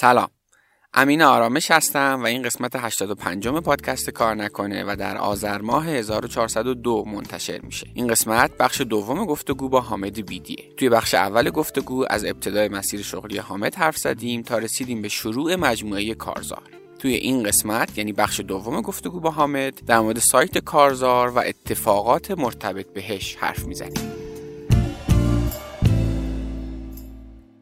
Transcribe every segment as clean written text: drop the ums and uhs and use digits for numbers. سلام، امین آرامش هستم و این قسمت 85 پادکست کارنکن و در آذر ماه 1402 منتشر میشه. این قسمت بخش دوم گفتگو با حامد بیدیه. توی بخش اول گفتگو از ابتدای مسیر شغلی حامد حرف زدیم تا رسیدیم به شروع مجموعه کارزار. توی این قسمت یعنی بخش دوم گفتگو با حامد در مورد سایت کارزار و اتفاقات مرتبط بهش حرف میزنیم.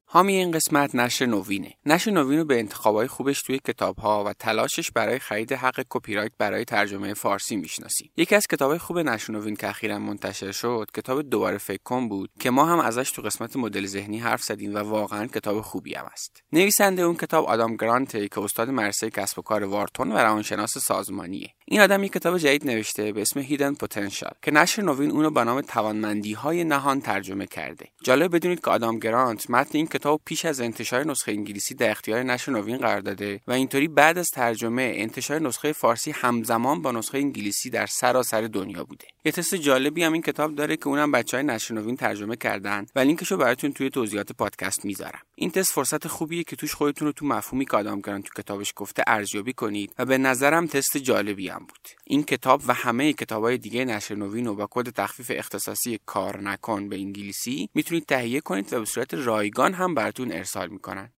حامی این قسمت نشر نوینه. نشر نوین رو به انتخابای خوبش توی کتاب‌ها و تلاشش برای خرید حق کپی رایت برای ترجمه فارسی میشناسیم. یکی از کتابای خوب نشر نوین که اخیراً منتشر شد، کتاب دوباره فکر کن بود که ما هم ازش تو قسمت مدل ذهنی حرف زدیم و واقعاً کتاب خوبی هم است. نویسنده اون کتاب آدام گرانت که استاد مدرسه کسب و کار وارتون و روانشناس سازمانیه. این آدم یک کتاب جدید نوشته به اسم Hidden Potential که نشر نوین اون رو به نام توانمندیهای نهان ترجمه کرده. جالب بدونید که آدام گرانت متن این کتاب پیش از انتشار نسخه انگلیسی در اختیار نشر نوین قرار داده و اینطوری بعد از ترجمه انتشار نسخه فارسی همزمان با نسخه انگلیسی در سراسر دنیا بوده. یه تست جالبی هم این کتاب داره که اونم بچهای نشر نوین ترجمه کردن و لینکشو براتون توی توضیحات پادکست میذارم. این تست فرصت خوبیه که توش خودتون رو تو مفهومی که آدام گرانت تو کتابش گفته ارزیابی کنید و به نظرم تست جالبی هم بود. این کتاب و همه کتاب‌های دیگه نشر نوین رو با کد تخفیف اختصاصی کارنکن به انگلیسی میتونید تهیه کنید و به صورت رایگان هم براتون ارسال میکنن.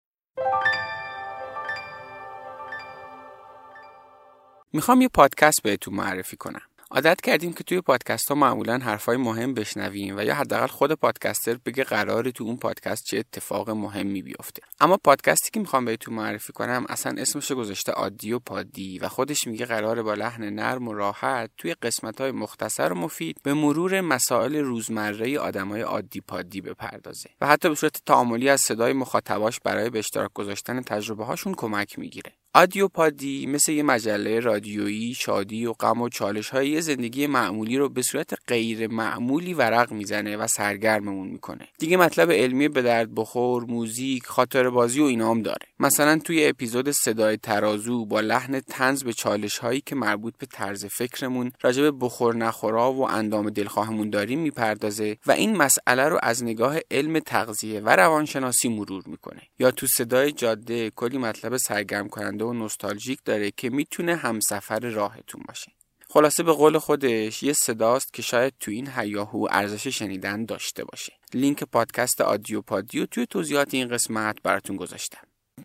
میخوام یه پادکست بهتون معرفی کنم. عادت کردیم که توی پادکست ها معمولا حرفای مهم بشنویم و یا حداقل خود پادکستر بگه قراره تو اون پادکست چه اتفاق مهمی بیفته. اما پادکستی که میخوام بهتون معرفی کنم اصلا اسمش گذاشته عادیو پادی و خودش میگه قراره با لحن نرم و راحت توی قسمت‌های مختصر و مفید به مرور مسائل روزمره آدمای عادی پادی بپردازه و حتی به صورت تعاملی از صدای مخاطباش برای به اشتراک گذاشتن تجربه‌هاشون کمک میگیره. عادیو پادی مثل یه مجله رادیویی شادی و غم و چالش‌های زندگی معمولی رو به صورت غیر معمولی ورق میزنه و سرگرممون میکنه. دیگه مطلب علمی به درد بخور، موزیک، خاطره بازی و اینا هم داره. مثلا توی اپیزود صدای ترازو با لحن طنز به چالش‌هایی که مربوط به طرز فکرمون، راجب بخور نخورا و اندام دلخواهمون داریم میپردازه و این مسئله رو از نگاه علم تغذیه و روانشناسی مرور میکنه. یا تو صدای جاده کلی مطلب سرگرم کننده و نوستالژیک داره که میتونه همسفر راهتون باشه. خلاصه به قول خودش یه صداست که شاید تو این هیاهو ارزش شنیدن داشته باشه. لینک پادکست عادیو پادی توی توضیحات این قسمت براتون گذاشتم.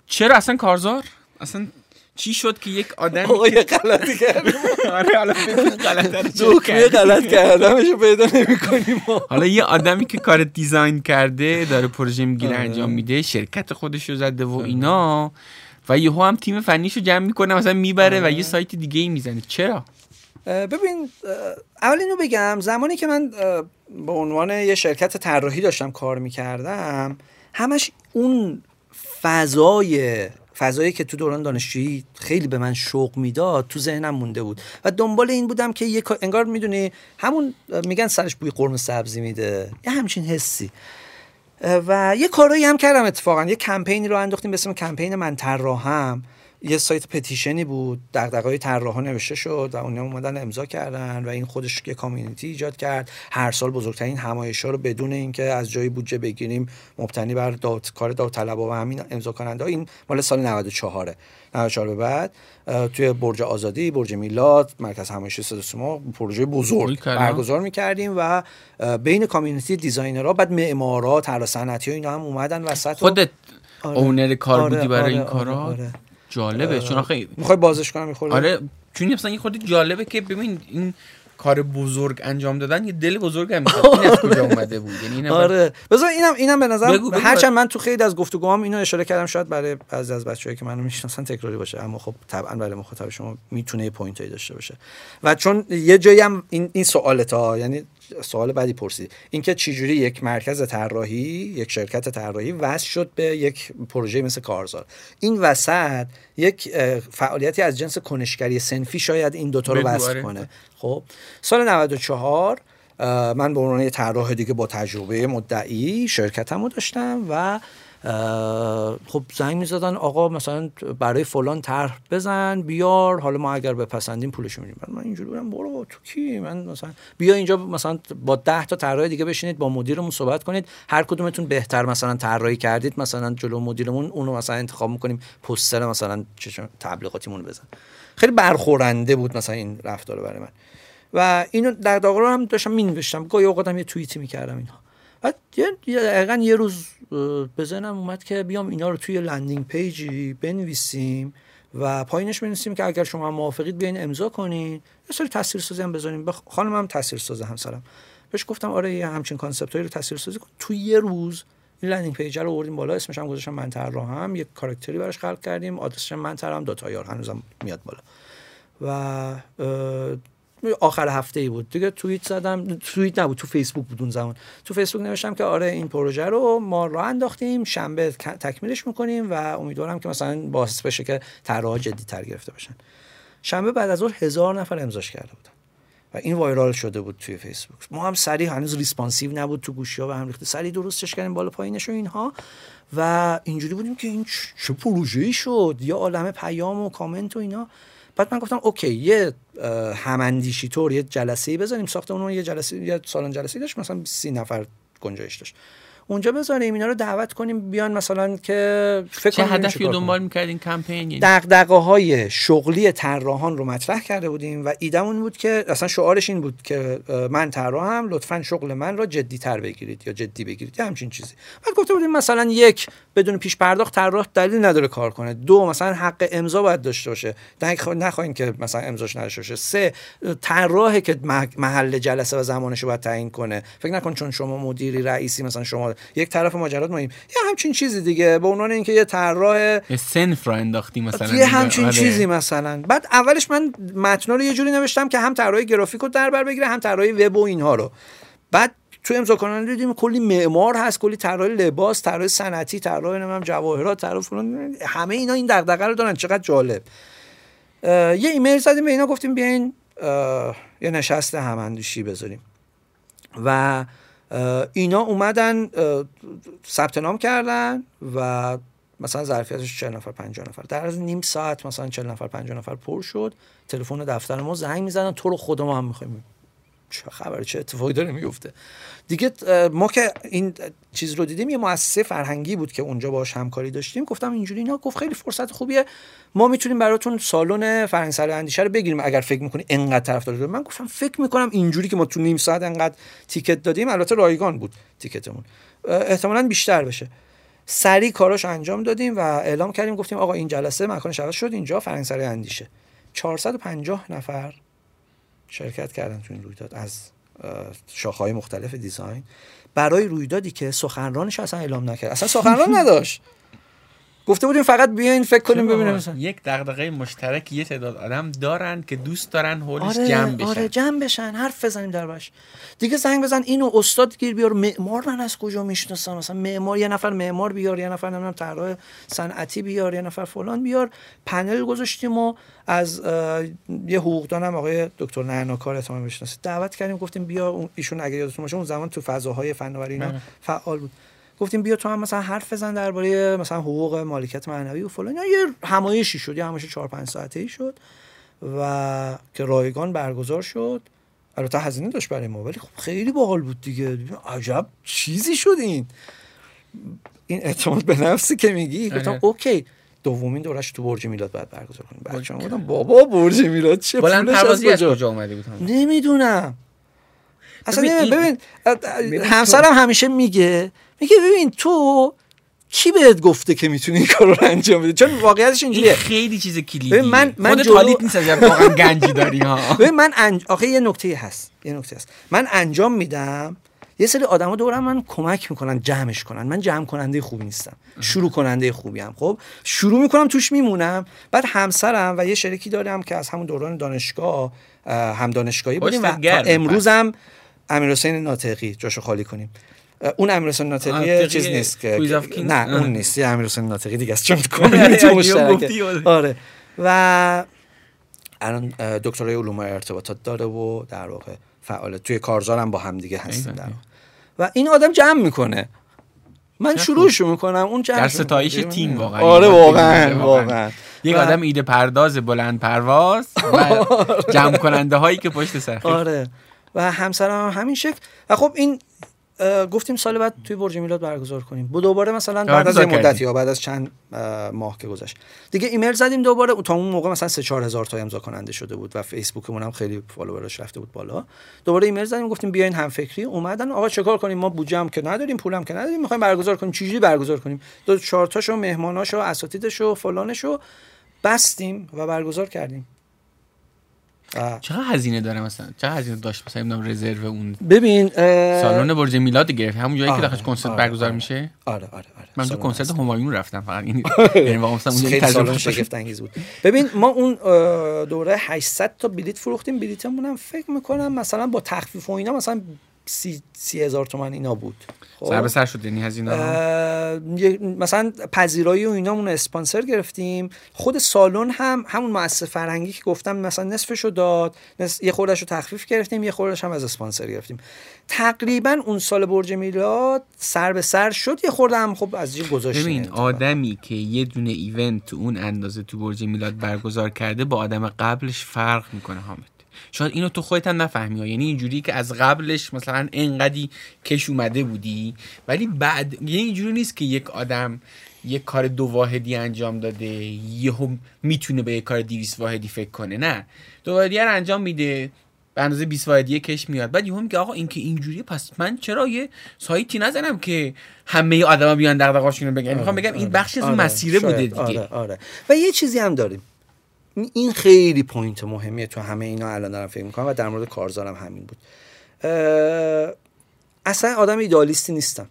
چرا اصلا کارزار؟ اصلا چی شد که یک آدم غلطی کرد؟ آره حالا غلط کردمشو پیدا نمی‌کنیم. حالا یه آدمی که کار دیزاین کرده داره پروژه میگیره انجام میده، شرکت خودش رو زده و اینا و یهو هم تیم فنیشو جمع می‌کنه مثلا میبره و یه سایت دیگه ای میزنه. چرا؟ ببین اول اینو بگم، زمانی که من به عنوان یه شرکت طراحی داشتم کار میکردم، همش اون فضایی که تو دوران دانشجویی خیلی به من شوق میداد تو ذهنم مونده بود و دنبال این بودم که یک انگار میدونی همون میگن سرش بوی قرمه سبزی میده یه همچین حسی. و یه کارایی هم کردم، اتفاقا یه کمپینی رو انداختیم به اسم کمپین من طراحم. یه سایت پتیشنی بود، دغدغه‌های طراحا نوشته شد و اونها اومدن امضا کردن و این خودش یه کامیونیتی ایجاد کرد. هر سال بزرگترین همایش‌ها رو بدون اینکه از جایی بودجه بگیریم مبتنی بر کار داوطلب‌ها و همین امضا کننده این مال سال 94ه. 94 به بعد توی برج آزادی، برج میلاد، مرکز همایشی صدوسیما پروژه بزرگ برگزار می‌کردیم و بین کامیونیتی دیزاینرها، بعد معمارا، طراح‌صنعتی‌ها اینا هم اومدن وسط. خودت اونر کار بودی برای این کارا؟ جالبه چون آخه میخوای بازش کنم میخوره. آره چون مثلا این خودی جالبه که ببین این کار بزرگ انجام دادن یه دل بزرگ هم میخواد. این از کجا اومده بود؟ یعنی اینم آره بذار اینم به نظر هرچند من تو خیلی از گفتگوام اینو اشاره کردم، شاید برای بعضی از بچه‌هایی که منو میشناسن تکراری باشه، اما خب طبعا برای مخاطب شما میتونه پوینتایی داشته باشه. و چون یه جایی هم این سوالتا، یعنی سوال بعدی پرسید، اینکه چجوری یک مرکز طراحی، یک شرکت طراحی وصل شد به یک پروژه مثل کارزار. این وسط یک فعالیتی از جنس کنشگری صنفی شاید این دوتا رو وصل کنه. خب سال 94 من به عنوان یه طراح دیگه با تجربه مدعی شرکتمو داشتم و خب زنگ می‌زدن آقا مثلا برای فلان طرح بزن بیار، حالا ما اگر بپسندیم پولشو میدیم. من اینجوری بودم برو تو کی، من مثلا بیا اینجا مثلا با 10 تا طراح دیگه بشینید با مدیرمون صحبت کنید، هر کدومتون بهتر مثلا طراحی کردید مثلا جلو مدیرمون اونو مثلا انتخاب می‌کنیم پوستر مثلا تبلیغاتیمون بزن. خیلی برخورنده بود مثلا این رفتار برای من و اینو در داغرو هم داشتم می‌نوشتم، گاهی اوقاتم یه توییتی می‌کردم اینا. بعد دقیقاً یه روز به ذهنم اومد که بیام اینا رو توی لندینگ پیجی بنویسیم و پایینش بنویسیم که اگر شما موافقید بیاین امضا کنین، یه سری تاثیرسازی هم بذاریم. خانمم تاثیرساز همسرم، بهش گفتم آره یه همچین کانسپتایی رو تاثیرسازی کن. توی یه روز این لندینگ پیج رو آوردیم بالا، اسمش هم گذاشتم من طراحم، یک کاراکتری براش خلق کردیم، آدرسش من طراحم داتایار هنوزم میاد بالا. و آخر هفته ای بود دیگه توییت زدم، توییت نبود تو فیسبوک بود اون زمان، تو فیسبوک نوشتم که آره این پروژه رو ما راه انداختیم، شنبه تکمیلش میکنیم و امیدوارم که مثلا باعث بشه که طراحا جدی‌تر گرفته بشن. شنبه بعد از ظهر 1000 نفر امضاش کرده بودن و این وایرال شده بود توی فیسبوک. ما هم سریع، هنوز ریسپانسیو نبود تو گوشی‌ها و هم ریخته، سریع درستش کردیم بالا پایینش و اینها و اینجوری بودیم که این چه پروژه‌ای شد، یه عالمه پیام و کامنت و اینا. بعد من گفتم اوکی یه هماندیشی طور یه جلسه‌ای بذاریم، ساختمون یه جلسه یه سالن جلسه‌ای داشت مثلا 30 نفر گنجایش داشت، اونجا بذاریم اینا رو دعوت کنیم بیان مثلا که فکر کنیم چه هدفی دنبال می‌کردین کمپین. دغدغه‌های شغلی طراحان رو مطرح کرده بودیم و ایدمون بود که اصلا شعارش این بود که من طراحم لطفاً شغل من رو جدی‌تر بگیرید یا جدی بگیرید یا همچین چیزی. بعد گفته بودیم مثلا یک بدون پیش پرداخت طراح دلیل نداره کار کنه، دو مثلا حق امضا باید داشته باشه، نخواین که مثلا امضاش نداشته باشه، سه طراحه که محل جلسه و زمانش رو باید تعیین کنه، فکر نکن چون شما مدیری رئیسی مثلا شما یک طرف ماجرات مهم، یا همچین چیزی دیگه به عنوان اینکه یه طراح سنف را انداختی مثلا، یه همچین چیزی مثلا. بعد اولش من متن رو یه جوری نوشتم که هم طراحی گرافیک رو در بر بگیره هم طراحی وب و اینها رو. بعد تو امضا کننده دیدیم کلی معمار هست، کلی طراح لباس، طراح صنعتی، طراح نمیدونم جواهرات، طراح فلان، همه اینا این دغدغه رو دارن. چقدر جالب. یه ایمیل زدیم به اینا گفتیم بیاین یه نشست هماندیشی بذاریم و اینا اومدن ثبت نام کردن و مثلا ظرفیتش 40 نفر 50 نفر در از نیم ساعت مثلا 40 نفر 50 نفر پر شد. تلفن دفتر ما زنگ میزنن تو رو خود ما هم میخوایم چه خبره، چه اتفاقی داره میفته دیگه. ما که این چیز رو دیدیم، یه مؤسسه فرهنگی بود که اونجا باهاش همکاری داشتیم، گفتم اینجوری اینا، گفت خیلی فرصت خوبیه، ما میتونیم براتون سالن فرهنگسر اندیشه رو بگیریم اگر فکر میکنی انقدر طرفدار داره. من گفتم فکر میکنم اینجوری که ما تو نیم ساعت انقدر تیکت دادیم، البته رایگان بود تیکتمون، احتمالاً بیشتر بشه. سریع کاراش انجام دادیم و اعلام کردیم، گفتیم آقا این جلسه مکانش عوض شد، اینجا فرهنگسر اندیشه. 450 نفر شرکت کردن تو این رویداد از شاخه‌های مختلف دیزاین، برای رویدادی که سخنرانش اصلا اعلام نکرد، اصلا سخنران نداشت. گفته بودیم فقط بیاین فکر کنیم ببینیم مثلا یک دغدغه مشترک یه تعداد آدم دارن که دوست دارن هولش جمع بشن. آره جمع بشن، حرف بزنیم دربارش دیگه. زنگ بزن اینو استاد گیر بیار، معمار من از کجا میشناسم، مثلا معمار یه نفر معمار بیار، یه نفر نمیدونم طراح صنعتی بیار، یه نفر فلان بیار. پنل گذاشتیم و از یه حقوقدانم آقای دکتر ناناکار شما میشناسید دعوت کردیم، گفتیم بیا، ایشون اگه یادتون باشه اون زمان تو فضاهای فناوری اینا فعال بود، گفتیم بیا تو هم مثلا حرف بزن درباره مثلا حقوق مالکیت معنوی و فلان. یه همایشی شد، یه همایش 4-5 ساعته‌ای شد و که رایگان برگزار شد. البته هزینه داشت برای ما ولی خب خیلی باحال بود دیگه. عجب چیزی شد این اعتماد به نفسی که میگی. گفتم اوکی دومین دورش تو برج میلاد باید برگزار کنیم. بچه‌ها گفتم بابا برج میلاد چه پولش از کجا اومده بود؟ نمیدونم اصلا. ببین همسرم همیشه میگه ببین تو کی بهت گفته که میتونی این کارو انجام بدی، چون واقعیتش اینجوریه. این خیلی چیز کلیدیه. من تالیت نیست اگر واقعا گنجی داری ها. ببین آخه یه نکته هست من انجام میدم، یه سری آدما دورم من کمک میکنن جمعش کنن، من جمع کننده خوبی نیستم، شروع کننده خوبیم. خب شروع میکنم توش میمونم. بعد همسرم و یه شریکی دارم که از همون دوران دانشگاه هم دانشگاهی بودیم و تا امروزم، امیرحسین ناطقی، جاشو خالی کنیم، اون امیرحسین ناطقی چیز نیست که نه اون نیست، یه امیرحسین ناطقی دیگه است چون کمیتی مشترکه. آره و الان دکترای علوم ارتباطات داره و در واقع فعال توی کارزار هم با هم دیگه هستیم و این آدم جمع میکنه. من شروعشو میکنم اون در ستایش تیم واقعا. آره واقعا یک آدم ایده پرداز بلند پرواز و جمع کننده هایی که پشت سرش. آره و همسرم همین شکل. و خب این گفتیم سال بعد توی برج میلاد برگزار کنیم. با دوباره مثلا بعد از مدتی یا بعد از چند ماه که گذشت دیگه ایمیل زدیم دوباره. تا اون موقع مثلا 3-4 هزار تا امضا کننده شده بود و فیسبوکمون هم خیلی فالوورش رفته بود بالا. دوباره ایمیل زدیم گفتیم بیاین هم فکری. اومدن آقا چیکار کنیم، ما بودجه هم که نداریم، پولم که نداریم، می‌خوایم برگزار کنیم، چجوری برگزار کنیم؟ 2-4 تاشو مهماناشو اساتیدشو فلانشو بستیم و برگزار کردیم. چقدر هزینه داره مثلا؟ چقدر هزینه داشت مثلا نمیدونم رزرو اون؟ ببین سالن برج میلاد گرفت همون جایی که داخلش کنسرت برگزار میشه. آره من تو کنسرت همایون رفتم فقط این یعنی واقعا مثلا اون تجربه شگفت انگیز بود. ببین ما اون دوره 800 تا بلیت فروختیم. بلیتمون هم فکر میکنم مثلا با تخفیف و اینا مثلا 30,000 تومان اینا بود. ضرب سر شد یعنی هزینه مثلا پذیرایی و اینامون اسپانسر گرفتیم. خود سالن هم همون مؤسسه فرهنگی که گفتم مثلا نصفشو داد، یه خورده‌اش رو تخفیف گرفتیم، یه خورده‌اش هم از اسپانسر گرفتیم. تقریبا اون سال برج میلاد سر به سر شد، یه خورده هم خب از جیب گذاشتیم. ببین آدمی که یه دونه ایونت تو اون اندازه تو برج میلاد برگزار کرده با آدم قبلش فرق میکنه حامد. شاید اینو تو خودت هم نفهمی ها. یعنی اینجوری که از قبلش مثلا انقدی کش اومده بودی ولی بعد یعنی اینجوری نیست که یک آدم یک کار 2 واحدی انجام داده یهو میتونه به یک کار 200 واحدی فکر کنه. نه، 2 واحدی رو انجام میده به اندازه 20 واحدی کش میاد. بعد یهو میگه آقا این که اینجوریه پس من چرا یه سایتی نزنم که همه آدما بیان دغدغه‌شون رو بگن. میخوام بگم این بخشی از مسیر بوده دیگه. آره. و یه چیزی هم داریم، این خیلی پوینت مهمیه تو همه اینا الان دارم فکر میکنم و در مورد کارزارم همین بود. اصلا آدم ایدئالیستی نیستم.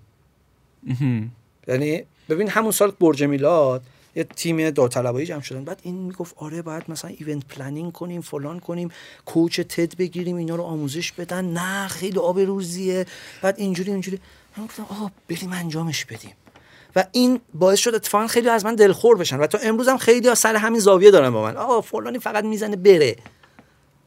یعنی ببین همون سال برج میلاد یه تیم داوطلبایی جمع شدن، بعد این میگفت آره باید مثلا ایونت پلنینگ کنیم، فلان کنیم، کوچ تد بگیریم، اینا رو آموزش بدن، نه خیلی آبروریزه، بعد اینجوری من گفتم آها بریم انجامش بدیم. و این باعث شد اتفاقا خیلی از من دلخور بشن و تا امروز هم خیلی ها سر همین زاویه دارن با من. آقا فلانی فقط میزنه بره.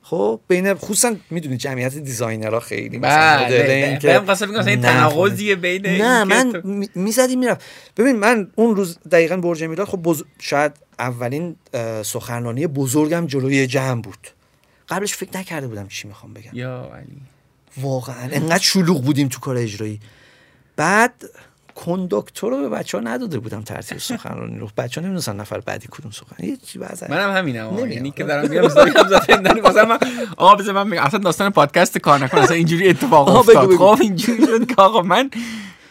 خب بین خصوصا میدونی جمعیت دیزاینرها خیلی مثلا مدل این که من قصد میگم این تناقضیه بین این نه من میزدی میرفت. ببین من اون روز دقیقاً برج میلاد خب شاید اولین سخنرانی بزرگم جلوی جمع بود. قبلش فکر نکرده بودم چی میخوام بگم. یا علی واقعا انقدر شلوغ بودیم تو کار اجرایی. بعد کنداکتور رو به بچه‌ها نداده بودم ترتیب سخنرانی رو. بچه‌ها نمی‌دونن نفر بعدی کدوم سخنرانی. هیچ واسه منم همینم. یعنی که دارم میگم مثلا من میگم اصلا داستان پادکست کارنکن اصلا اینجوری اتفاق افتاد. خب اینجوری شد که آقا من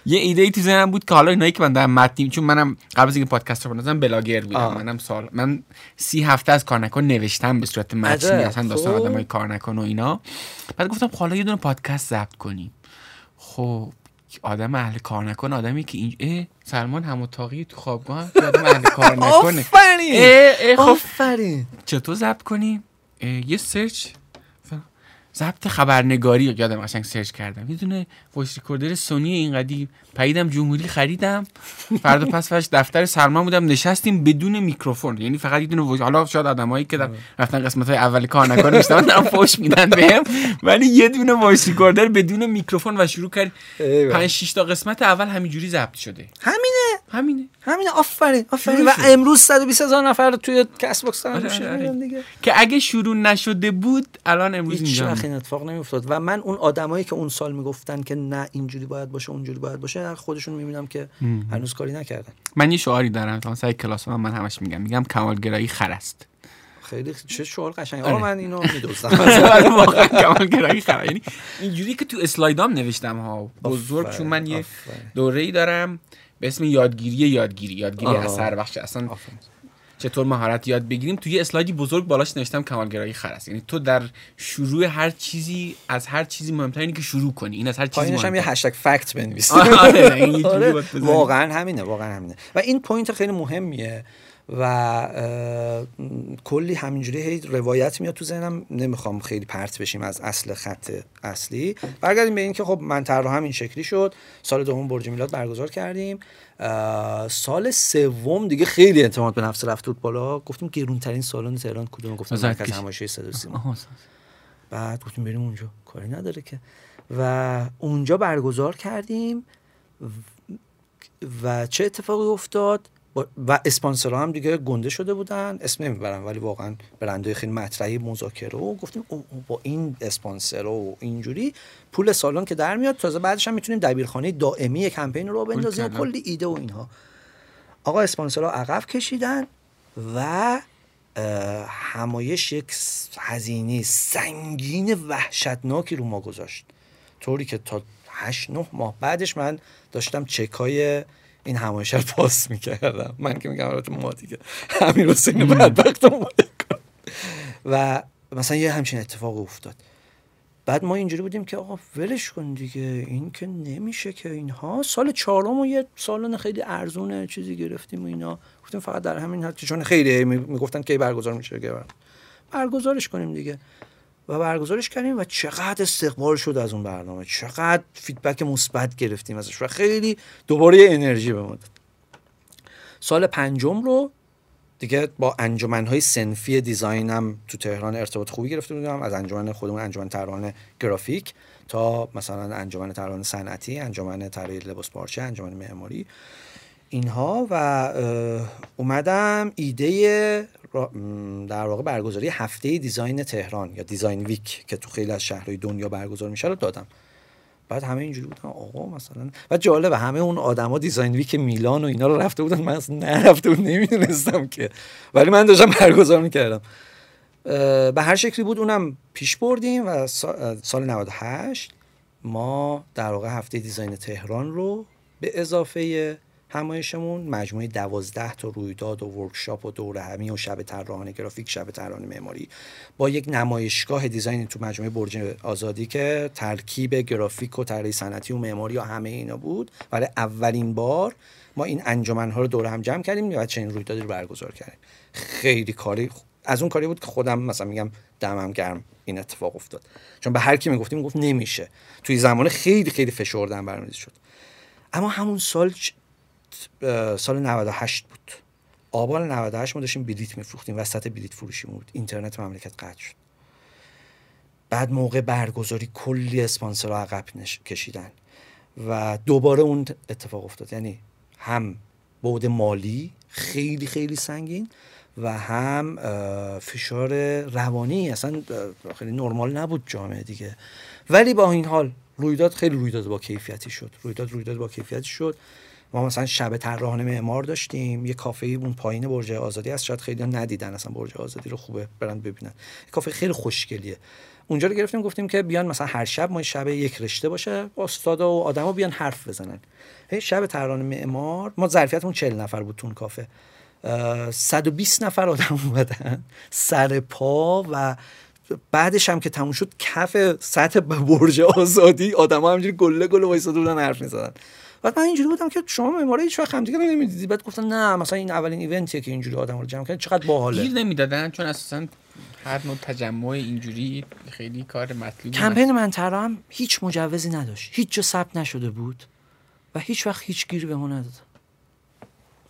یه ایده‌ای تو ذهنم بود که حالا اینایی که من در متن، چون منم قبل از اینکه پادکست رو بنازم بلاگر بودم، منم سال من 30 هفته از کارنکن نوشتم به صورت متنی اصلا داستان آدمای کارنکن و اینا. بعد گفتم حالا یه دونه پادکست ضبط کنیم. خب آدم اهل کار نکن، آدمی که این سلمان هم اتاقی تو خوابگاه آدم اهل کار نکنه. آفرین. چطور ضبط کنیم؟ یه سرچ ضبط خبرنگاری یادم قشنگ سرچ کردم. یه دونه وایس ریکوردر سونی اینقدی پیدم جمهوری خریدم. فردا پس فرش دفتر سلمان بودم، نشستیم بدون میکروفون. یعنی فقط یه دونه حالا شاید آدمایی که رفتن قسمت‌های اول کار نکنه میشن دارن فوش میدن بهم، ولی یه دونه وایس ریکوردر بدون میکروفون و شروع کرد 5-6 تا قسمت اول همینجوری ضبط شده. همینه. آفرین. و امروز 120000 نفر توی کست باکس دارن میشن دیگه، که اگه شروع نشده بود الان امروز اینجا این اتفاق نمیافتاد. و من اون آدمایی که اون سال میگفتن که نه اینجوری باید باشه اونجوری باید باشه، خودشون میبینم که هنوز کاری نکردن. من یه شعاری دارم تو سر کلاس من همش میگم کمالگرایی خر است. خیلی چه شعار قشنگه. آره من اینو میدوزم واقعا کمالگرایی خر. یعنی اینجوری که تو اسلایدام نوشتم ها بزرگ، چون من یه دوره‌ای دارم به اسم یادگیری اثر بخش. اصلا چطور مهارت یاد بگیریم، توی اسلایدی بزرگ بالاش نوشتم کمالگرایی خر است. یعنی تو در شروع هر چیزی از هر چیزی مهم‌تر اینه که شروع کنی. این از هر چیزی پایینش هم یه هشتگ فکت بنویس. آره واقعا همینه و این پوینت خیلی مهمیه و کلی همینجوری هی روایت میاد تو ذهنم. نمیخوام خیلی پرت بشیم از اصل خط اصلی. برگردیم به این که خب من طرح همین شکلی شد. سال دوم برج میلاد برگزار کردیم. سال سوم دیگه خیلی اعتماد به نفس رفت بود بالا. گفتیم گرونترین سالن تهران کدومه؟ گفتم مرکز همایش صدوسیما. بعد گفتیم بریم اونجا، کاری نداره که. و اونجا برگزار کردیم و چه اتفاقی افتاد و اسپانسرها هم دیگه گنده شده بودن، اسم نمیبرم ولی واقعا برندهای خیلی مطرحی مذاکره و گفتیم با این اسپانسر و اینجوری پول سالن که در میاد، تازه بعدش هم میتونیم دبیرخانه دائمی کمپین رو بندازیم، کلی ایده و اینها. آقا اسپانسرها عقب کشیدن و همایش یک هزینه سنگین وحشتناکی رو ما گذاشت، طوری که تا 8-9 ماه بعدش من داشتم چکای این همایش رو پاس میکردم. من که میگم البته ما دیگه امیرحسین بدبخت اومده و مثلا یه همچین اتفاق افتاد. بعد ما اینجوری بودیم که آقا ولش کن دیگه، این که نمیشه که اینها. سال 4 و یه سالن خیلی ارزونه چیزی گرفتیم و اینا، گفتیم فقط در همین حد که چون خیلی میگفتن که برگزار میشه برگزارش کنیم دیگه، و برگزارش کردیم و چقدر استقبال شد از اون برنامه، چقدر فیدبک مثبت گرفتیم ازش و خیلی دوباره یه انرژی به ما داد. سال 5 رو دیگه با انجمن‌های صنفی دیزاینم تو تهران ارتباط خوبی گرفته بودم، از انجمن خودمون، انجمن طراحان گرافیک تا مثلا انجمن طراحان صنعتی، انجمن طراحی لباس پارچه، انجمن معماری اینها، و اومدم ایده در واقع برگزاری هفته دیزاین تهران یا دیزاین ویک که تو خیلی از شهرهای دنیا برگزار میشه رو دادم. بعد همه اینجوری بودن آقا مثلا، و جالبه همه اون آدما دیزاین ویک میلان و اینا رو رفته بودن، من اصلا نرفته بودم، نمیدونستم که، ولی من داشتم برگزار میکردم. به هر شکلی بود اونم پیش بردیم و سال 98 ما در واقع هفته دیزاین تهران رو به اضافه همایشمون مجموعه 12 تا رویداد و ورکشاپ و دوره همی و شب طراحان گرافیک، شب طراحان معماری، با یک نمایشگاه دیزاین تو مجموعه برج آزادی که ترکیب گرافیک و طراحی صنعتی و معماری و همه اینا بود، ولی اولین بار ما این انجمن‌ها رو دور هم جمع کردیم و چنین رویدادی رو برگزار کردیم. خیلی کاری از اون کاری بود که خودم مثلا میگم دمم گرم این اتفاق افتاد، چون به هر کی میگفتیم میگفت نمیشه، توی زمان خیلی خیلی فشردن برنامه‌ریزی شد. اما همون سال 98 بود، آبان 98 ما داشتیم بلیت میفروختیم، وسط بلیت فروشی بود، اینترنت مملکت قطع شد. بعد موقع برگزاری کلی اسپانسرها عقب کشیدن و دوباره اون اتفاق افتاد، یعنی هم بعد مالی خیلی خیلی سنگین و هم فشار روانی، اصلا خیلی نرمال نبود جامعه دیگه. ولی با این حال رویداد خیلی رویداد با کیفیتی شد، رویداد با کیفیتی شد. ما مثلا شب طراحان معمار داشتیم، یه کافه‌ای اون پایین برج آزادی هست، شاید خیلی‌ها ندیدن اصلا برج آزادی رو، خوبه برن ببینن، یه کافه خیلی خوشگلیه. اونجا رو گرفتیم، گفتیم که بیان مثلا هر شب ما شب یک رشته باشه، استادا و آدما بیان حرف بزنن. شب طراحان معمار ما ظرفیتمون 40 نفر بود تو اون کافه، 120 نفر آدم اومدن سر پا، و بعدش هم که تموم شد کف سطح برج آزادی آدما همینجوری گله گله وایساده بودن حرف می‌زدن. بعد من اینجوری بودم که شما معماری هیچ وقت همدیگه نمی‌دیدید. بعد گفتن نه مثلا این اولین ایونتیه که اینجوری آدم رو جمع کرد، چقدر باحاله. گیر نمیدادن چون اساسا هر نوع تجمع اینجوری خیلی کار مطلوبی. کمپین من ترام هیچ مجوزی نداشت، هیچ جا ثبت نشده بود و هیچ وقت هیچ گیری به ما نداد.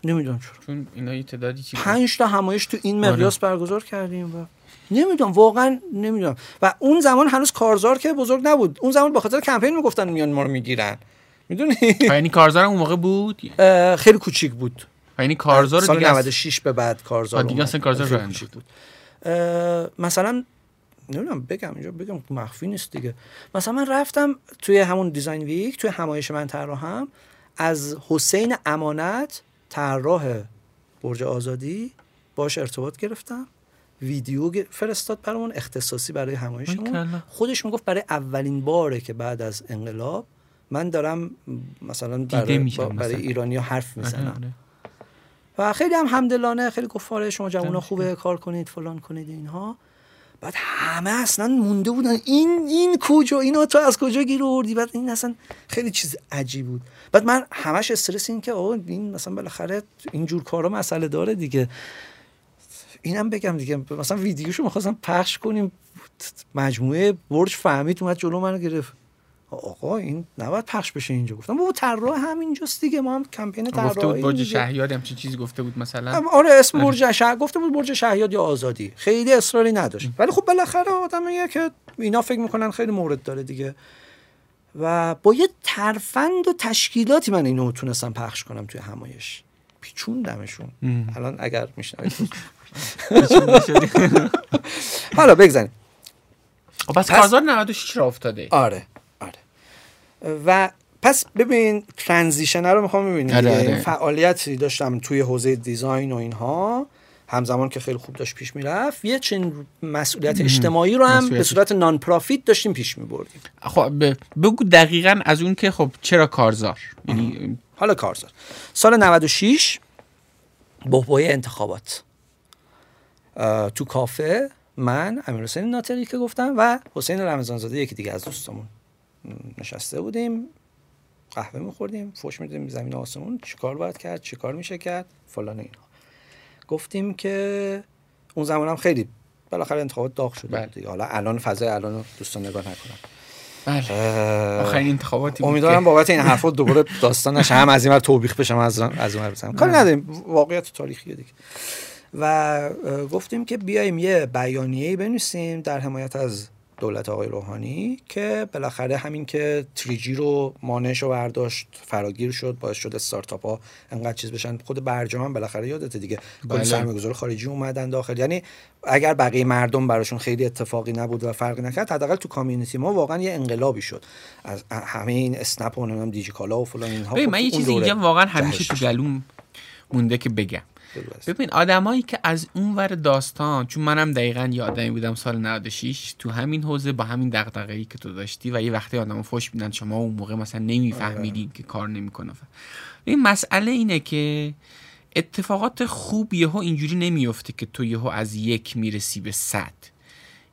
نمیدونم چرا، چون اینا یه تعدادی چیز 5 تا همایش تو این مقیاس برگزار کردیم و نمیدونم واقعا نمیدونم. و اون زمان هنوز کارزار که بزرگ نبود، اون زمان به خاطر کمپین میگفتن میان ما رو میگیرن، میدونی؟ یعنی کارزار اون موقع بود خیلی کوچیک بود، یعنی کارزار دیگه سال 96 به بعد کارزار دیگه اصلا کارزار رو انداخت بود. مثلا نمیدونم بگم اینجا بگم مخفی نیست دیگه، مثلا من رفتم توی همون دیزاین ویک توی همایش من طراحم، از حسین امانت طراح برج آزادی باش ارتباط گرفتم، ویدیو فرستاد برامون اختصاصی برای همایشمون. خودش میگفت برای اولین باره که بعد از انقلاب من دارم مثلا برای ایرانیا حرف میزنم و خیلی هم همدلانه خیلی گفتاره شما جوونا خوبه کار کنید فلان کنید اینها. بعد همه اصلا مونده بودن این کجا، اینا تو از کجا گیر آوردی؟ بعد این اصلا خیلی چیز عجیب بود. بعد من همش استرس این که آقا این مثلا بالاخره این جور کارا مسئله داره دیگه. اینم بگم دیگه مثلا ویدیوشو می‌خواستم پخش کنیم، مجموعه برج فهمید اومد جلو منو گرفت، آقا این نباید پخش بشه اینجا. گفتم بابا طراح همینجاست دیگه، ما هم کمپین طراحی گفته بود، برج شهیاد هم چه چیزی گفته بود مثلا، آره اسم برج شهیاد گفته بود، برج شهیاد یا آزادی، خیلی اصراری نداشت. ولی خب بالاخره آدمیه که اینا فکر میکنن خیلی مورد داره دیگه. و با یه ترفند و تشکیلاتی من اینو تونستم پخش کنم توی همایش. پیچوندمشون. الان اگر میشنوید پیچونده شدی. حالا بگذاریم. پس کارزار 96 را افتاده. آره. و پس ببین ترانزیشن رو میخوام ببینید. آره. فعالیتی داشتم توی حوزه دیزاین و اینها، همزمان که خیلی خوب داشت پیش میرفت، یه چنین مسئولیت اجتماعی رو هم به صورت نان پرافیت داشتیم پیش میبردیم. خب بگو دقیقاً از اون که خب چرا کارزار؟ یعنی حالا کارزار سال 96 بحبوحه انتخابات، تو کافه من، امیرحسین ناطقی که گفتم و حسین رمضانزاده یکی دیگه از دوستامون نشسته بودیم، قهوه می‌خوردیم، فوش می‌دادیم زمین آسمون، چیکار باید کرد، چیکار میشه کرد، فلان اینا. گفتیم که اون زمانم خیلی بالاخره انتخابات داغ شده بود دیگه. حالا الان فضای الان دوستان نگاه نکنن. بله. آخرین انتخاباتی بود. امیدوارم بابت این حرفا دوباره داستان نشه، هم از این ور توبیخ بشم از اون ور بزنم. کاری نداریم، واقعیت تاریخیه دیگه. و گفتیم که بیایم یه بیانیه‌ای بنویسیم در حمایت از دولت آقای روحانی که بالاخره همین که 3G رو مانعش رو برداشت، فراگیر شد، باعث شد استارتاپ ها انقدر چیز بشن. خود برجام هم بالاخره یادته دیگه، کلی سرمایه‌گذار خارجی اومدن داخل. یعنی اگر بقیه مردم براشون خیلی اتفاقی نبود و فرقی نکرد، حداقل تو کامیونیتی ما واقعا یه انقلابی شد از همین اسنپ و نمیدونم دیجیکالا و فلان اینها. من یه چیزی اینجا واقعا همیشه تو گلوم مونده که بگم، ببین آدمایی که از اون ور داستان، چون منم دقیقاً یه آدمی بودم سال 96 تو همین حوزه با همین دغدغه‌ای که تو داشتی و یه وقتی آدمو فحش میدن شما اون موقع مثلا نمیفهمیدین که کار نمیکنه. این مسئله اینه که اتفاقات خوب یهو اینجوری نمیفته که تو یهو از 1 میرسی به 100،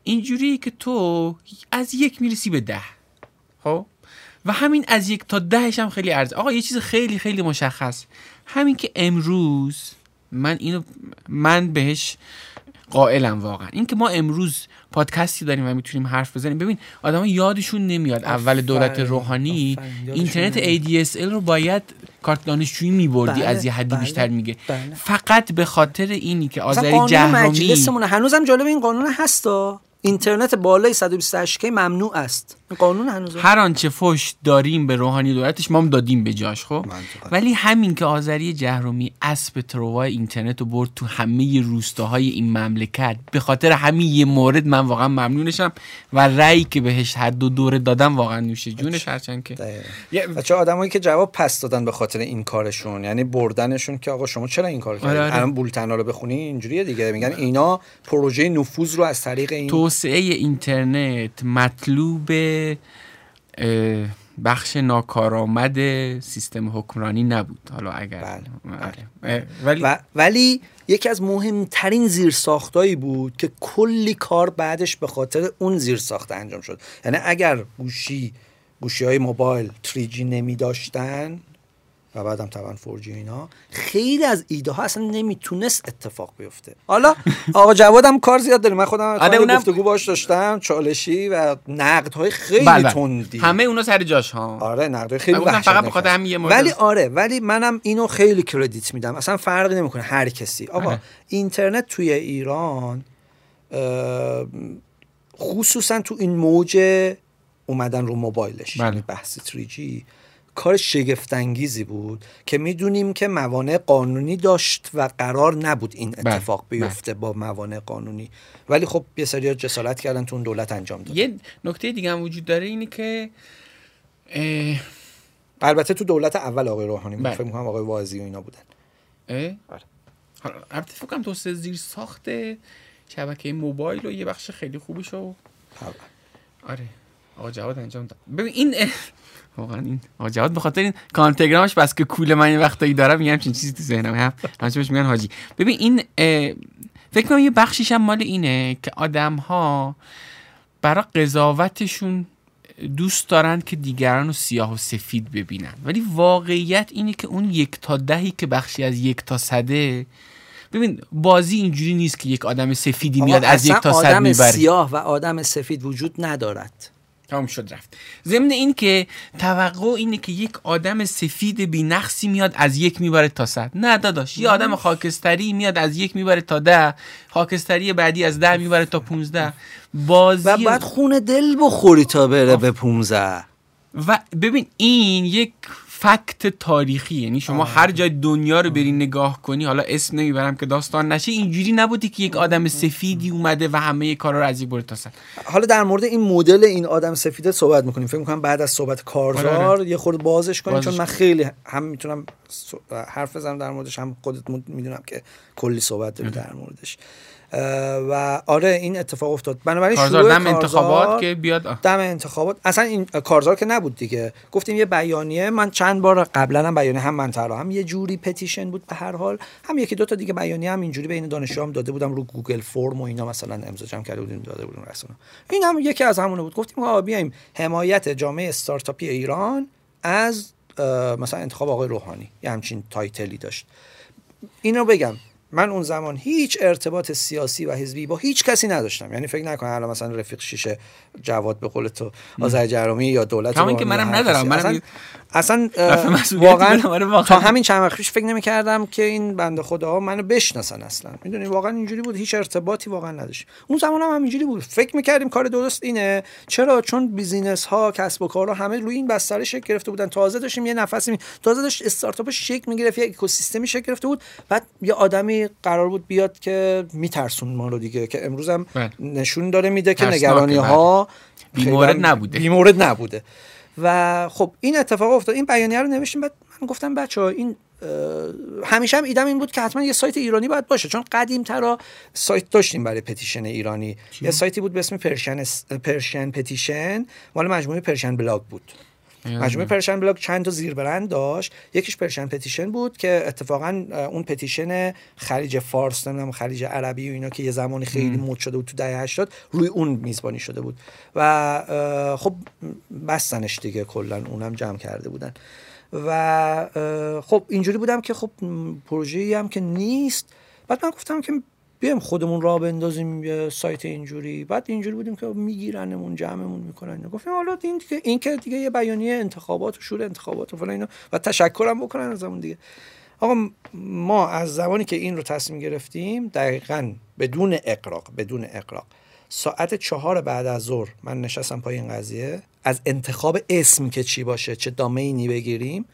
اینجوریه که تو از 1 میرسی به 10. خب و همین از 1 تا 10 هم خیلی ارزش. آقا یه چیز خیلی خیلی مشخص، همین که امروز من اینو من بهش قائلم واقعا، این که ما امروز پادکستی داریم و میتونیم حرف بزنیم. ببین آدما یادشون نمیاد اول دولت روحانی اینترنت ADSL رو باید کارت دانشجویی میبردی از یه حدی بیشتر میگه، فقط به خاطر اینی که آذری جهرمی مجلسمون هنوزم جالب این قانون هستا، اینترنت بالای 128K ممنوع است. قانون هنوز هر آنچه فوش داریم به روحانی دولتش ما هم دادیم به جاش. خب ولی همین که آذری جهرمی اسب تروای اینترنت رو برد تو همه روستاهای این مملکت، به خاطر همین یه مورد من واقعا ممنونشم و رأیی که بهش حد و دوره دادم واقعا نوش جونش. هرچند که بچا آدمایی که جواب پس دادن به خاطر این کارشون، یعنی بردنشون که آقا شما چرا این کار کردین، الان بولتنا رو بخونی اینجوریه دیگه، میگن اینا پروژه نفوذ رو از طریق این توسعه اینترنت مطلوب بخش ناکارآمد سیستم حکمرانی نبود. حالا اگر ولی یکی از مهمترین زیرساختایی بود که کلی کار بعدش به خاطر اون زیرساخت انجام شد. یعنی اگر گوشی‌های موبایل 3G نمی‌داشتن و بعدم طبعا 4G اینا، خیلی از ایده ها اصلا نمیتونست اتفاق بیفته. حالا آقا جوادم کار زیاد داره، من خودم گفتگو باهاش داشتم، چالشی و نقدهای خیلی تندی، همه اونا سر جاش ها. آره نقدهای خیلی وحشتناک، فقط بخاطر همین یه مورد. ولی آره، ولی منم اینو خیلی کردیت میدم، اصلا فرقی نمیکنه هر کسی. آقا اینترنت توی ایران خصوصا تو این موج اومدن رو موبایلش، بحث 3G کار شگفت‌انگیزی بود که میدونیم که موانع قانونی داشت و قرار نبود این اتفاق بیفته با موانع قانونی، ولی خب یه سری‌ها جسارت کردن تو اون دولت انجام داد. یه نکته دیگه هم وجود داره، اینی که البته تو دولت اول آقای روحانی من فکر می‌کنم آقای واعظی و اینا بودن. البته فکر کنم تو زیر ساخت شبکه موبایل و یه بخش خیلی خوبشو آره آقا جواد انجام داد. ببین این واقعا این حاجی جواد به خاطر این کانتگرامش بس که کول من این وقتایی داره میگم چنین چیزی تو ذهنم هست، همش میگن حاجی. ببین این فکر کنم یه بخشیش هم مال اینه که آدم‌ها برای قضاوتشون دوست دارن که دیگران رو سیاه و سفید ببینن، ولی واقعیت اینه که اون 1 تا 10 که بخشی از 1 تا 100، ببین بازی اینجوری نیست که یک آدم سفیدی میاد از 1 تا 100 میبره. آدم سیاه و آدم سفید وجود ندارد. تمام شد رفت. ضمن این که توقع اینه که یک آدم سفید بی‌نقصی میاد از 1 میبره تا 100. نه داداش، یه آدم خاکستری میاد از 1 میبره تا 10، خاکستری بعدی از 10 میبره تا 15. بازی و بعد خون دل بخوری تا بره به 15. و ببین این یک فکت تاریخی، یعنی شما هر جای دنیا رو بری نگاه کنی، حالا اسم نمیبرم که داستان نشه، اینجوری نبوده که یک آدم سفیدی اومده و همه کارا رو از یک بر تاسن. حالا در مورد این مدل این آدم سفید صحبت میکنیم، فکر میکنم بعد از صحبت کارزار یه خورده بازش کنیم، چون من خیلی هم میتونم حرف بزنم در موردش، هم خودت میدونم که کلی صحبت داریم در موردش. و آره این اتفاق افتاد. بنابراین شروع دم انتخابات که بیاد دم انتخابات اصلا این کارزار که نبود دیگه، گفتیم یه بیانیه، من چند بار قبلا هم بیانیه، هم من طرح، هم یه جوری پتیشن بود، به هر حال هم یکی دو تا دیگه بیانیه هم اینجوری بین دانشجوام داده بودم رو گوگل فرم و اینا، مثلا امضا جمع کرده بودیم داده بودیم رسانه. این هم یکی از همونه بود. گفتیم آقا بیایم حمایت جامعه استارتاپی ایران از مثلا انتخاب آقای روحانی، یه همچین تایتلی داشت. اینو بگم من اون زمان هیچ ارتباط سیاسی و حزبی با هیچ کسی نداشتم، یعنی فکر نکن الان مثلا رفیق شیشه جواد به قول تو آذری جهرمی یا دولت همون که منم ندارم، منم اصلا واقعا تا همین چند وقت پیش فکر نمی‌کردم که این بنده خداها منو بشناسن اصلا، میدونی واقعا اینجوری بود، هیچ ارتباطی واقعا نداشت. اون زمان هم همینجوری بود، فکر می‌کردیم کار درست اینه. چرا؟ چون بیزینس‌ها، کسب و کارها همه روی این بستر شکل گرفته بودن. تازه داشتیم یه نفسی تازه داشت استارتاپ شکل می‌گرفت، یه اکوسیستمی شکل گرفته بود. بعد یه آدمی قرار بود بیاد که میترسون ما رو دیگه، که امروز هم نشون داره میده که نگرانی‌ها بی‌مورد نبوده. و خب این اتفاق افتاد، این بیانیه رو نوشتیم. بعد من گفتم بچه‌ها این همیشه هم ایدم این بود که حتما یه سایت ایرانی باید باشه، چون قدیم‌تر سایت داشتیم برای پتیشن ایرانی، یه سایتی بود به اسم پرشن پتیشن، مال مجموعه پرشن بلاگ بود. مجموعه پرشن بلاگ چند تا زیر برند داشت، یکیش پرشن پتیشن بود که اتفاقا اون پتیشن خلیج فارس، نمیدونم خلیج عربی و اینا که یه زمانی خیلی مد شده بود تو دهه 80، روی اون میزبانی شده بود و خب بستنش دیگه کلا، اونم جمع کرده بودن. و خب اینجوری بودم که خب پروژه‌ای هم که نیست، بعد من گفتم که بیایم خودمون راه بندازیم یه سایت اینجوری. بعد اینجوری بودیم که میگیرنمون، جمعمون میکنن. گفتیم حالا این که دیگه یه بیانیه انتخابات و شور انتخابات و فلان اینا، و تشکرم بکنن ازمون دیگه. آقا ما از زمانی که این رو تصمیم گرفتیم، دقیقاً بدون اقراق ساعت 4 بعد از ظهر من نشستم پای این قضیه، از انتخاب اسم که چی باشه، چه دامینی بگیریم،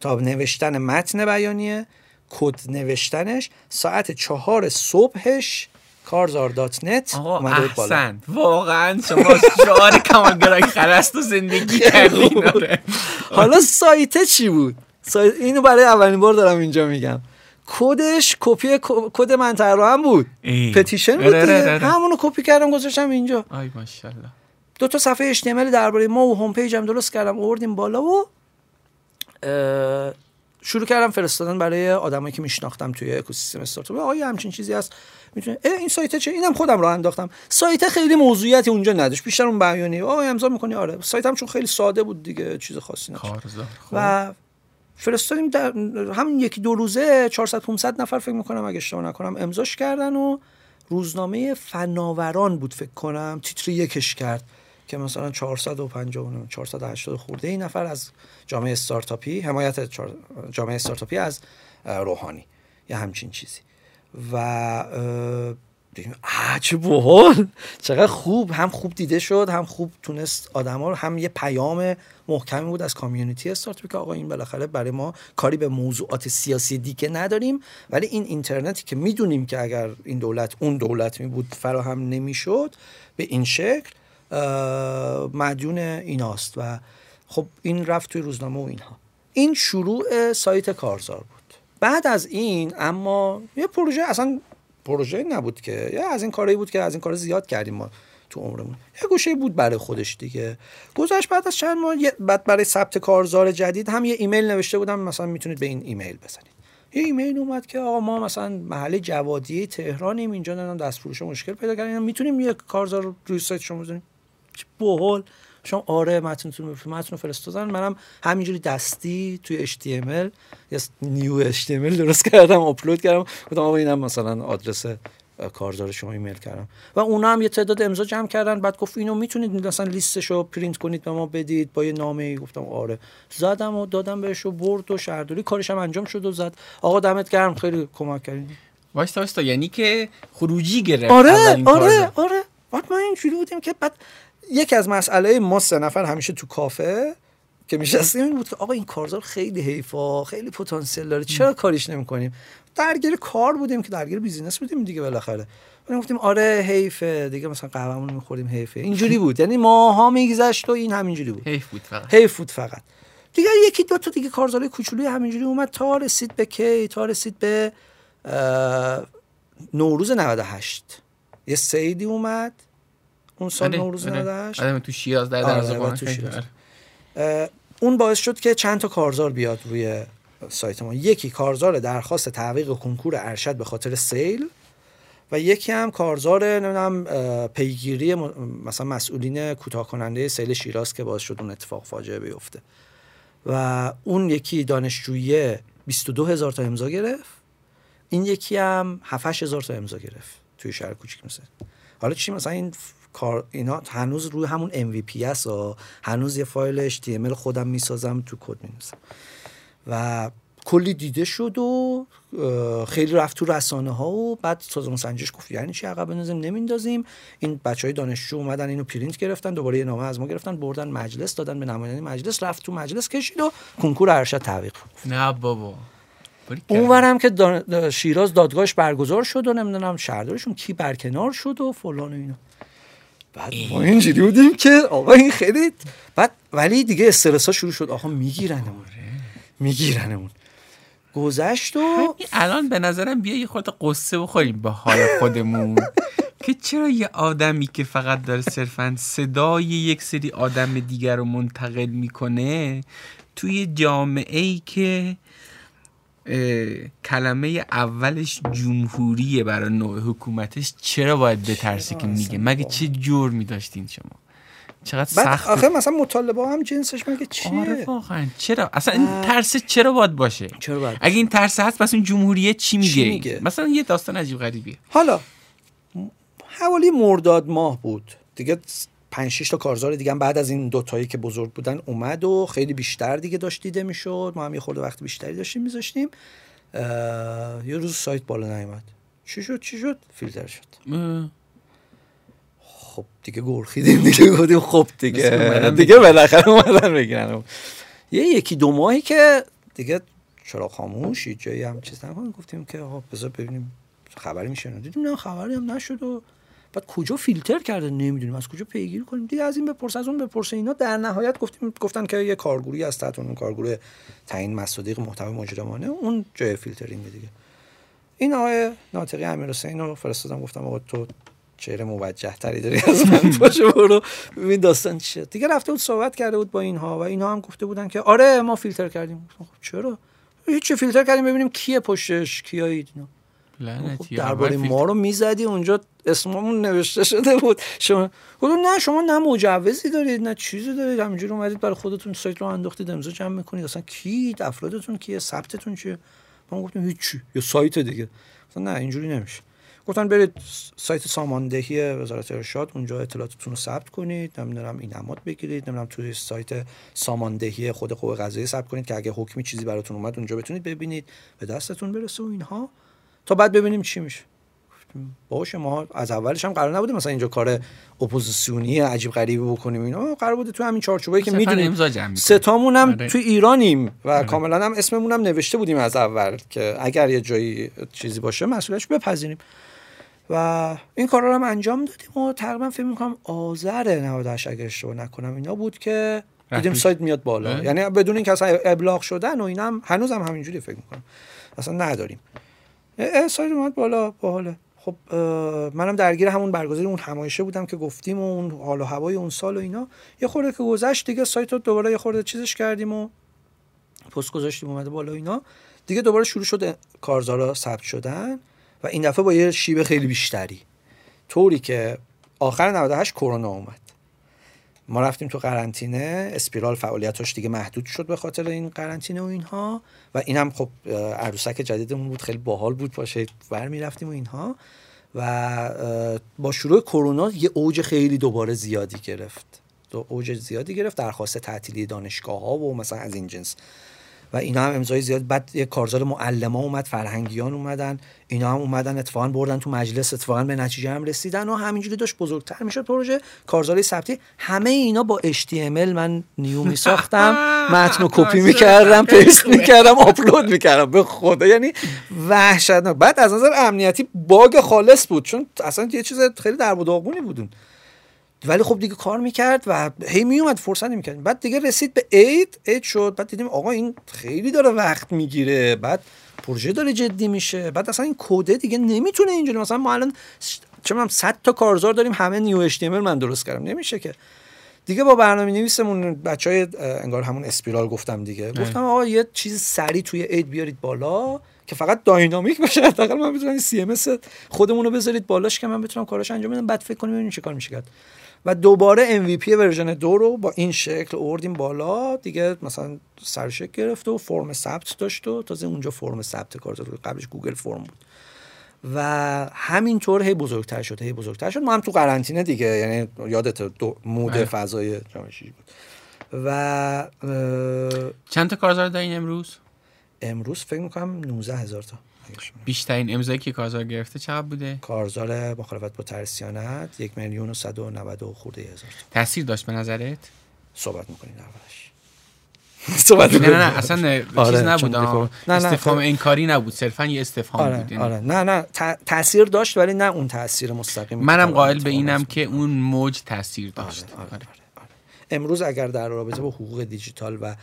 تا نوشتن متن بیانیه، کد نوشتنش، ساعت 4 صبحش کارزار.net اومده بالا. احسن، واقعا شما شعار کاملگرای خلاص زندگی کردین. حالا سایت چی بود؟ اینو برای اولین بار دارم اینجا میگم. کدش کپی کد منطقه رو هم بود، پتیشن بود، همونو کپی کردم گذاشتم اینجا. آی ماشاءالله. 2 صفحه HTML درباره ما و هوم پیجم درست کردم، آوردیم بالا و شروع کردم فرستادن برای آدمایی که میشناختم توی اکوسیستم استارتاپ. آیا همچین چیزی هست؟ میتونه این سایت چه؟ اینم خودم راه انداختم. سایت خیلی موضوعیتی اونجا نداشت، بیشتر اون بیانیه آقا امضا می‌کنی. آره سایتم چون خیلی ساده بود دیگه، چیز خاصی نداشت. و فرستادیم در همین یکی دو روزه 400-500 نفر فکر می‌کنم اگه اشتباه نکنم امضاش کردن و روزنامه فناوران بود فکر کنم تیتر یکش کرد که مثلا 480 خورده این نفر از جامعه استارتاپی، حمایت جامعه استارتاپی از روحانی، یا همچین چیزی. و دیدیم چه باحال، چقدر خوب، هم خوب دیده شد، هم خوب تونست آدما رو، هم یه پیام محکمی بود از کامیونیتی استارتاپی که آقا این بالاخره برای ما کاری به موضوعات سیاسی دیگه نداریم، ولی این اینترنتی که میدونیم که اگر این دولت اون دولت می بود فراهم نمیشد به این شکل، مدیون ایناست. و خب این رفت توی روزنامه و اینها. این شروع سایت کارزار بود. بعد از این اما یه پروژه، اصلا پروژه نبود که، یا از این کارایی بود که از این کارا زیاد کردیم ما تو عمرمون، یه گوشه بود برای خودش دیگه. گذشت بعد از چند ماه، بعد برای ثبت کارزار جدید هم یه ایمیل نوشته بودم، مثلا میتونید به این ایمیل بزنید. یه ایمیل اومد که آقا ما مثلا محله جوادیه تهرانیم، اینجا دارن دستفروش مشکل پیدا کردن، میتونیم یه کارزار روی سایت شما بزنیم. بحال شما آره متن فرستادن، منم همینجوری دستی توی HTML یا نیو HTML درست کردم، آپلود کردم، گفتم آقا اینم مثلا آدرس کارزار شما ایمیل کردم و اونا هم یه تعداد امضا جمع کردن. بعد گفت اینو میتونید مثلا لیستشو پرینت کنید به ما بدید با یه نامه‌ای. گفتم آره، زدم و دادم بهش و برد و شهرداری کارش هم انجام شد و زد. آقا دمت گرم، خیلی کمک کردین. واسه یعنی که خروجی گرفت. آره. بعد ما اینجوری بودیم که بعد یکی از مسئله ما 3 نفر همیشه تو کافه که می‌شستیم این بود که آقا این کارزار خیلی حیفا، خیلی پتانسیل داره، چرا کاریش نمی‌کنیم؟ درگیر کار بودیم که درگیر بیزینس بودیم دیگه بالاخره. ما گفتیم آره حیفه دیگه، مثلا قهوه‌مون رو می‌خوردیم حیفه. اینجوری بود. یعنی ماها می‌گذشت و این همینجوری بود. حیف بود فقط. دیگه یکی دو تا دیگه کارزارای کوچولوی همینجوری اومد تا رسید به کی، تا رسید به نوروز 98. یه سیدی اومد اون سال نوروز 98. آدم تو شیراز در درزبان خیلی اون باعث شد که چند تا کارزار بیاد روی سایت ما. یکی کارزار درخواست تعویق کنکور ارشد به خاطر سیل و یکی هم کارزار نمیدونم پیگیری مثلا مسئولین کوتاه کننده سیل شیراز که باعث شد اون اتفاق فاجعه بیفته. و اون یکی دانشجویه 22,000 تا امضا گرفت، این یکی هم 7,000 تا امضا گرفت توی شهر کوچیک مثلا. حالا چی مثلا این اینا هنوز روی همون MVPS ها، هنوز یه فایل HTML خودم میسازم تو کد می‌نویسم و کلی دیده شد و خیلی رفت تو رسانه ها و بعد سازمان سنجش گفت یعنی چی عقب بندازیم نمیندازیم. این بچهای دانشجو اومدن اینو پرینت گرفتن، دوباره یه نامه از ما گرفتن، بردن مجلس دادن به نمایندگان مجلس، رفت تو مجلس کشید و کنکور ارشد تعویق شد. نه بابا اونورم که شیراز دادگاهش برگزار شد و نمیدونم شهردارشون کی برکنار شد و فلان و اینا. بعد ما اینجوری بودیم که آقا این خیلی بعد ولی دیگه استرس ها شروع شد، آقا میگیرنمون. گذشت و الان به نظرم بیا یه خورده قصه بخوریم به حال خودمون که چرا یه آدمی که فقط داره صرفاً صدای یک سری آدم دیگر رو منتقل میکنه توی جامعه‌ای که کلمه اولش جمهوریه برای نوع حکومتش چرا باید بترسی که میگه مگه چه جرمی داشتین شما؟ چقدر سخت آخه مثلا مطالبه هم جنسش مگه چیه؟ آره واقعا چرا اصلا این ترس چرا باید باشه؟ اگه این ترس هست پس این جمهوریه چی میگه؟ مثلا یه داستان عجیب غریبیه. حالا حوالی مرداد ماه بود دیگه، 5-6 تا کارزار دیگه هم بعد از این دوتایی که بزرگ بودن اومد و خیلی بیشتر دیگه داشت دیده میشد، ما هم یه خورده وقت بیشتری داشتیم میذاشتیم. یه روز سایت بالا نیومد. چی شد؟ فیلتر شد. خب دیگه گرخیدیم دیگه، گفتیم خب دیگه بالاخره اومدن بگیرن. یکی دو ماهی که دیگه چرا خاموش جایی هم چیز نکنم، گفتیم که آقا بذار ببینیم خبری میشه. دیدیم نه خبری هم نشد و بعد کجا فیلتر کرده نمیدونیم، از کجا پیگیری کنیم، دیگه از این بپرس از اون بپرس اینا. در نهایت گفتن که یه کارگروهی از تحت اون کارگروه تعیین مصادیق محتوای مجرمانه اون جای فیلترینگ دیگه. این آقای ناطقی امیرحسین رو فرستادم گفتم آقا تو چهره موجه تری داری از من، باشه برو ببین داستان چیه دیگه. رفته بود صحبت کرده بود با اینها و اینها هم گفته بودن که آره ما فیلتر کردیم. خب چرا هیچ فیلتر کردیم ببینیم کیه پشتش کیایید اینا لعنتی. درباره ما رو میزدی اونجا اسممون نوشته شده بود. شما گفتم نه شما نه مجوزی دارید نه چیزی دارید، همینجوری اومدید برای خودتون سایت رو انداختید امضا جمع میکنید، اصلا کی افرادتون کیه ثبتتون چیه؟ ما گفتیم هیچی یا سایت دیگه. گفتن نه اینجوری نمیشه. گفتن برید سایت ساماندهی وزارت ارشاد اونجا اطلاعاتتون رو ثبت کنید، نمیدونم اینماد بگیرید، نمیدونم توی سایت ساماندهی خود قوه قضاییه ثبت کنید که اگه حکمی چیزی براتون اومد اونجا بتونید ببینید به دستتون برسه و اینها تا بعد ببینیم چی میشه. باشه ما از اولش هم قرار نبوده مثلا اینجا کار اپوزیسیونی عجیب غریبی بکنیم، اینا قرار بوده تو همین چارچوبایی که میدونیم ستامون هم تو ایرانیم و کاملا هم اسممون هم نوشته بودیم از اول که اگر یه جایی چیزی باشه مسئولیتش بپذیریم و این کارا رو هم انجام دادیم. و تقریبا فکر می‌کنم آذر 98 اگه اشتباه نکنم اینا بود که دیدیم سایت میاد بالا، یعنی بدون اینکه اصلا ابلاغ شدن و اینا هم هنوز هم همینجوری فکر می‌کنم اصلا نداریم. سایت اومد بالا باحاله. خب منم درگیر همون برگزاری اون همایشه بودم که گفتیم و اون حال و هوای اون سال و اینا. یه خورده که گذشت دیگه سایت رو دوباره یه خورده چیزش کردیم و پست گذاشتیم اومده بالا اینا دیگه، دوباره شروع شد کارزارا ثبت شدن و این دفعه با یه شیب خیلی بیشتری، طوری که آخر 98 کرونا اومد، ما رفتیم تو قرنطینه، اسپیرال فعالیتاش دیگه محدود شد به خاطر این قرنطینه و اینها و اینم خب عروسک جدیدمون بود خیلی باحال بود، باشه برمی رفتیم و اینها و با شروع کرونا یه اوج خیلی دوباره زیادی گرفت درخواست تعطیلی دانشگاه ها و مثلا از این جنس و اینا هم امضای زیاد. بعد یک کارزار معلما اومد، فرهنگیان اومدن، اینا هم اومدن اتفاقا بردن تو مجلس، اتفاقا به نتیجه هم رسیدن و همینجوری داشت بزرگتر میشد پروژه. کارزاری ثبتی همه اینا با HTML من نیو می ساختم، متن کپی میکردم، پیست میکردم، آپلود میکردم. به خدا یعنی وحشتناک. بعد از نظر امنیتی باگ خالص بود، چون اصلا یه چیز خیلی در و داغونی بودن، ولی خب دیگه کار میکرد و هی میومد فرصت نمیکرد. بعد دیگه رسید به عید شد، بعد دیدیم آقا این خیلی داره وقت میگیره، بعد پروژه داره جدی میشه، بعد اصلا این کد دیگه نمیتونه اینجوری. مثلا ما الان چه میدونم 100 تا کارزار داریم، همه نیو اچ تی ام ال من درست کردم، نمیشه که. دیگه با برنامه‌نویسمون بچهای انگار همون اسپیرال گفتم دیگه، گفتم آقا یه چیز سری توی عید بیارید بالا که فقط داینامیک باشه، حداقل من بتونم سی ام اس خودمون رو بذارید بالاش که من بتونم کاراش انجام بدم، بعد فکر کنیم ببینیم چه کار میشه کرد. و دوباره MVP ورژن 2 رو با این شکل آوردیم بالا دیگه، مثلا سرشک گرفت و فرم ثبت داشت و تازه اونجا فرم ثبت کارزار بود، قبلش گوگل فرم بود و همینطور هی بزرگتر شد، هی بزرگتر شد. ما هم تو قرنطینه دیگه، یعنی یادت مود فضای جامعه‌شی بود. و چند تا کارزار دارین امروز فکر می‌کنم 19000 تا. بیشترین امضایی که کارزار گرفته چقدر بوده؟ کارزار مخالفت با طرح صیانت 1,190,000 تأثیر داشت به نظرت؟ صحبت می‌کنین اولش. نه اصلا چیز نبود، استفهام انکاری نبود، صرفا یه استفهام بود. نه تأثیر داشت ولی نه اون تأثیر مستقیم. منم قائل به اینم که اون موج تأثیر داشت. امروز اگر در رابطه با حقوق دیجیتال و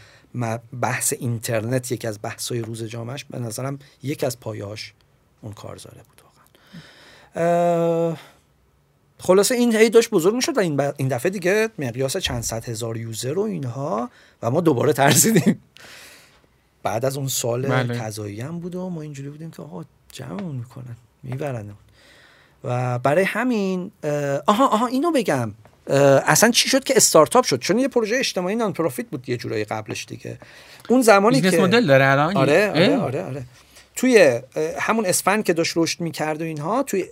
بحث اینترنت یکی از بحث‌های روز جامعهش، به نظرم یکی از پایه‌اش اون کارزاره بود واقعا. خلاصه این هی داشت بزرگ میشد و این دفعه دیگه مقیاس چند صد هزار یوزر و اینها، و ما دوباره ترسیدیم بعد از اون سال قضایی هم بود و ما اینجوری بودیم که آقا جمعمون میکنن میبرنمون. و برای همین اینو بگم اصلا چی شد که استارتاپ شد، چون یه پروژه اجتماعی نان پروفیت بود یه جورایی قبلش دیگه. اون زمانی که مدل داره الان آره توی همون اسفند که داشت رشد می‌کرد و اینها توی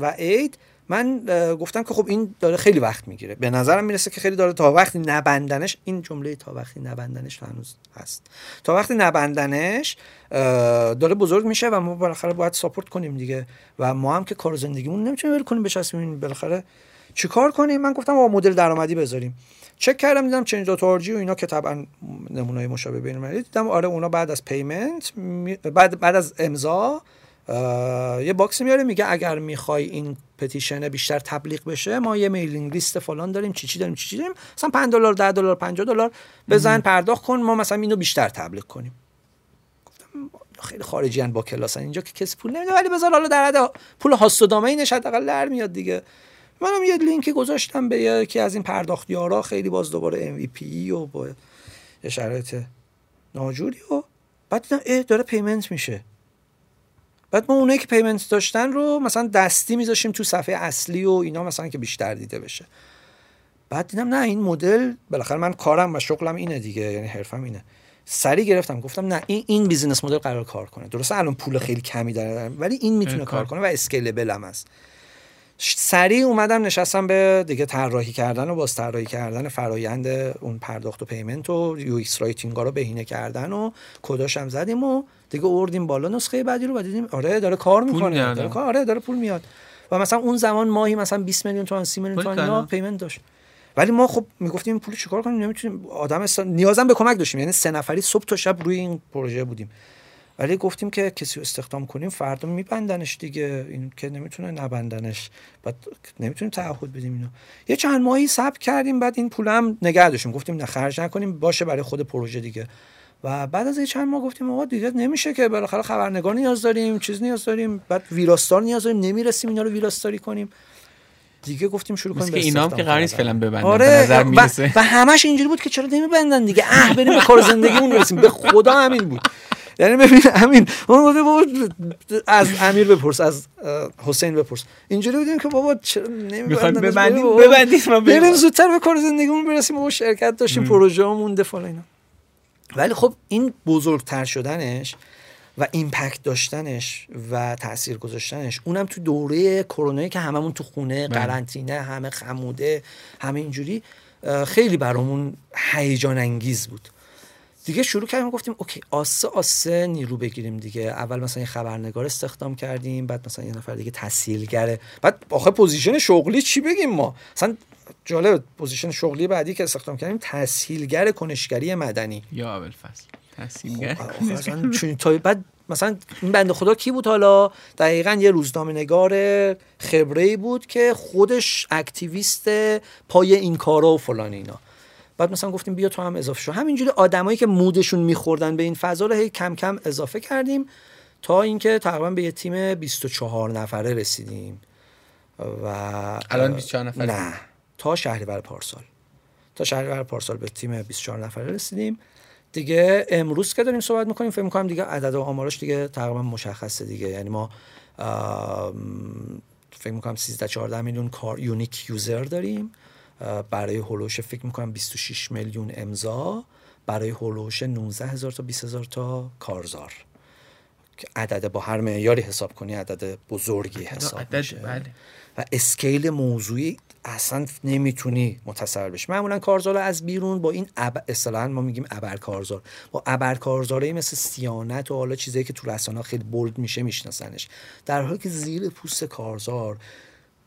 و عید من گفتم که خب این داره خیلی وقت میگیره، به نظرم میرسه که خیلی داره تا وقتی نبندنش، این جمله تا وقتی نبندنش هنوز هست، تا وقتی نبندنش داره بزرگ میشه و ما بالاخره باید ساپورت کنیم دیگه، و ما هم که کار زندگیمون نمیتونیم ول کنیم بچسبیم، بالاخره چیکار کنیم؟ من گفتم آقا مدل درآمدی بذاریم. چک کردم دیدم چنج دات آر جی و اینا که طبعا نمونه‌های مشابه بین‌المللی دیدم، آره اونا بعد از پیمنت بعد از امضا یه باکس میاره میگه اگر میخوای این پتیشن بیشتر تبلیغ بشه ما یه میلینگ لیست فلان داریم، چی داریم مثلا $5 $10 $50 بزن پرداخت کن، ما مثلا اینو بیشتر تبلیغ کنیم. گفتم خیلی خارجیان با کلاسن اینجا که کسی پول نمیده، ولی بذار حالا در حد پول هاست و دامینش حداقل در میاد دیگه. منم یه لینکی گذاشتم به یکی از این پرداختیارا، خیلی باز دوباره MVP و با یه شرایط ناجوری، و بعد دیدم داره پیمنت میشه. بعد ما اونایی که پیمنت داشتن رو مثلا دستی میذاشیم تو صفحه اصلی و اینا مثلا که بیشتر دیده بشه. بعد دیدم نه این مدل، بالاخره من کارم و شغلم اینه دیگه، یعنی حرفم اینه. سری گرفتم گفتم نه این بیزینس مدل قرار کار کنه. درسته الان پول خیلی کمی داره ولی این میتونه کار کنه و اسکیلبل هم است. سریع اومدم نشستم به دیگه طراحی کردن و باز طراحی کردن فرایند اون پرداخت و پیمنت و یو ایکس رایتینگ‌ها رو بهینه کردن و کداش هم زدیم و دیگه آوردیم بالا نسخه بعدی رو و دیدیم آره داره کار میکنه، داره کار، آره داره پول میاد. و مثلا اون زمان ماهی مثلا 20 میلیون تومان 30 میلیون تومان پیمنت داشت، ولی ما خب میگفتیم پول چیکار کنیم، نمیتونیم نیازم به کمک داشتیم، یعنی 3 نفری صبح تا شب روی این پروژه بودیم، ولی گفتیم که کسی رو استخدام کنیم فردا میبندنش دیگه، این که نمیتونه نبندنش، بعد نمیتونیم تعهد بدیم اینو. یه چند ماهی صبر کردیم، بعد این پولم نگه داشتیم، گفتیم نه خرج نکنیم باشه برای خود پروژه دیگه. و بعد از چند ماه گفتیم آقا دیگه نمیشه که، بالاخره خبرنگار نیاز داریم، چیز نیاز داریم، بعد ویراستار نیاز داریم، نمیرسیم اینا رو ویراستاری کنیم دیگه. گفتیم شروع کنیم به اینا که قرار نیست فعلا ببندن، آره به نظر میرسه. و همش اینجوری بود که چرا نمیبندن دیگه، بریم به کار زندگیمون برسیم. به خدا همین بود، یعنی ببین همین. اون گفت از امیر بپرس، از حسین بپرس، اینجوری بودیم که بابا چرا نمیخوایم ببندیم ما بریم زودتر به کار زندگیمون برسیم. ما شرکت داشتیم، پروژه‌مون دفعه اینا، ولی خب این بزرگتر شدنش و ایمپکت داشتنش و تأثیر گذاشتنش، اونم تو دوره کرونایی که هممون تو خونه قرنطینه، همه خموده، همه اینجوری، خیلی برامون هیجان انگیز بود. دیگه شروع کردیم گفتیم اوکی آسه آسه نیرو بگیریم دیگه. اول مثلا یه خبرنگار استخدام کردیم، بعد مثلا یه نفر دیگه تسهیلگر، بعد آخه پوزیشن شغلی چی بگیم ما، مثلا جالب پوزیشن شغلی بعدی که استخدام کردیم تسهیلگر کنشگری مدنی یا اول فصل تسهیلگر. مثلا چون تا بعد مثلا این بنده خدا کی بود حالا دقیقاً یه روزنامه‌نگار خبره‌ای بود که خودش اکتیویست پای این کارا و فلان اینا. بعد مثلا گفتیم بیا تو هم اضافه شو. همینجوری آدمایی که مودشون می‌خوردن به این فضا رو هی کم کم اضافه کردیم تا اینکه تقریباً به یه تیم 24 نفره رسیدیم و الان 24 نفره. نه تا شهریور پارسال به تیم 24 نفره رسیدیم. دیگه امروز که داریم صحبت میکنیم فکر میکنم دیگه عدد و آمارش دیگه تقریبا مشخصه دیگه، یعنی ما فکر میکنم 13-14 میلیون کار یونیک یوزر داریم، برای هولوش فکر میکنم 26 میلیون امضا، برای هولوش 19,000 تا 20,000 تا کارزار، که عدد با هر معیاری حساب کنی عدد بزرگی حساب میشه. بله. و اسکیل موضوعی اصلا نمیتونی متصور بشی. معمولا کارزار از بیرون با این اصطلاحاً ما میگیم ابر کارزار، با ابر کارزارایی مثل صیانت و حالا چیزایی که تو رسانه‌ها خیلی بولد میشه میشناسنش، در حالی که زیر پوست کارزار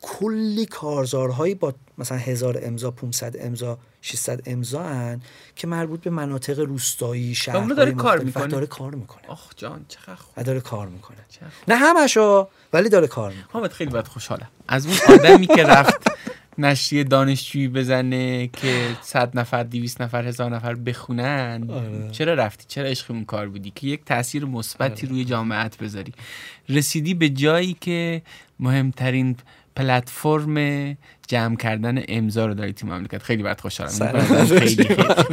کلی کارزارهایی با مثلا 1000 امضا، 500 امضا، 600 امضا ان که مربوط به مناطق روستایی شهر داره کار میکنه. داره کار میکنه. آخ جان چقدر خوب. داره کار میکنه. نه همشو ولی داره کار میکنه. حامد خیلی باید خوشحالم. از اون آدمی که رفت نشریه دانشجویی بزنه که 100 نفر، 200 نفر، 1000 نفر بخونن. آره. چرا رفتی؟ چرا عشق اون کار بودی که یک تأثیر مثبتی روی جامعه بذاری؟ رسیدی به جایی که مهمترین پلتفرم جمع کردن امضا رو داری تو مملکت. خیلی برات خوشحالم.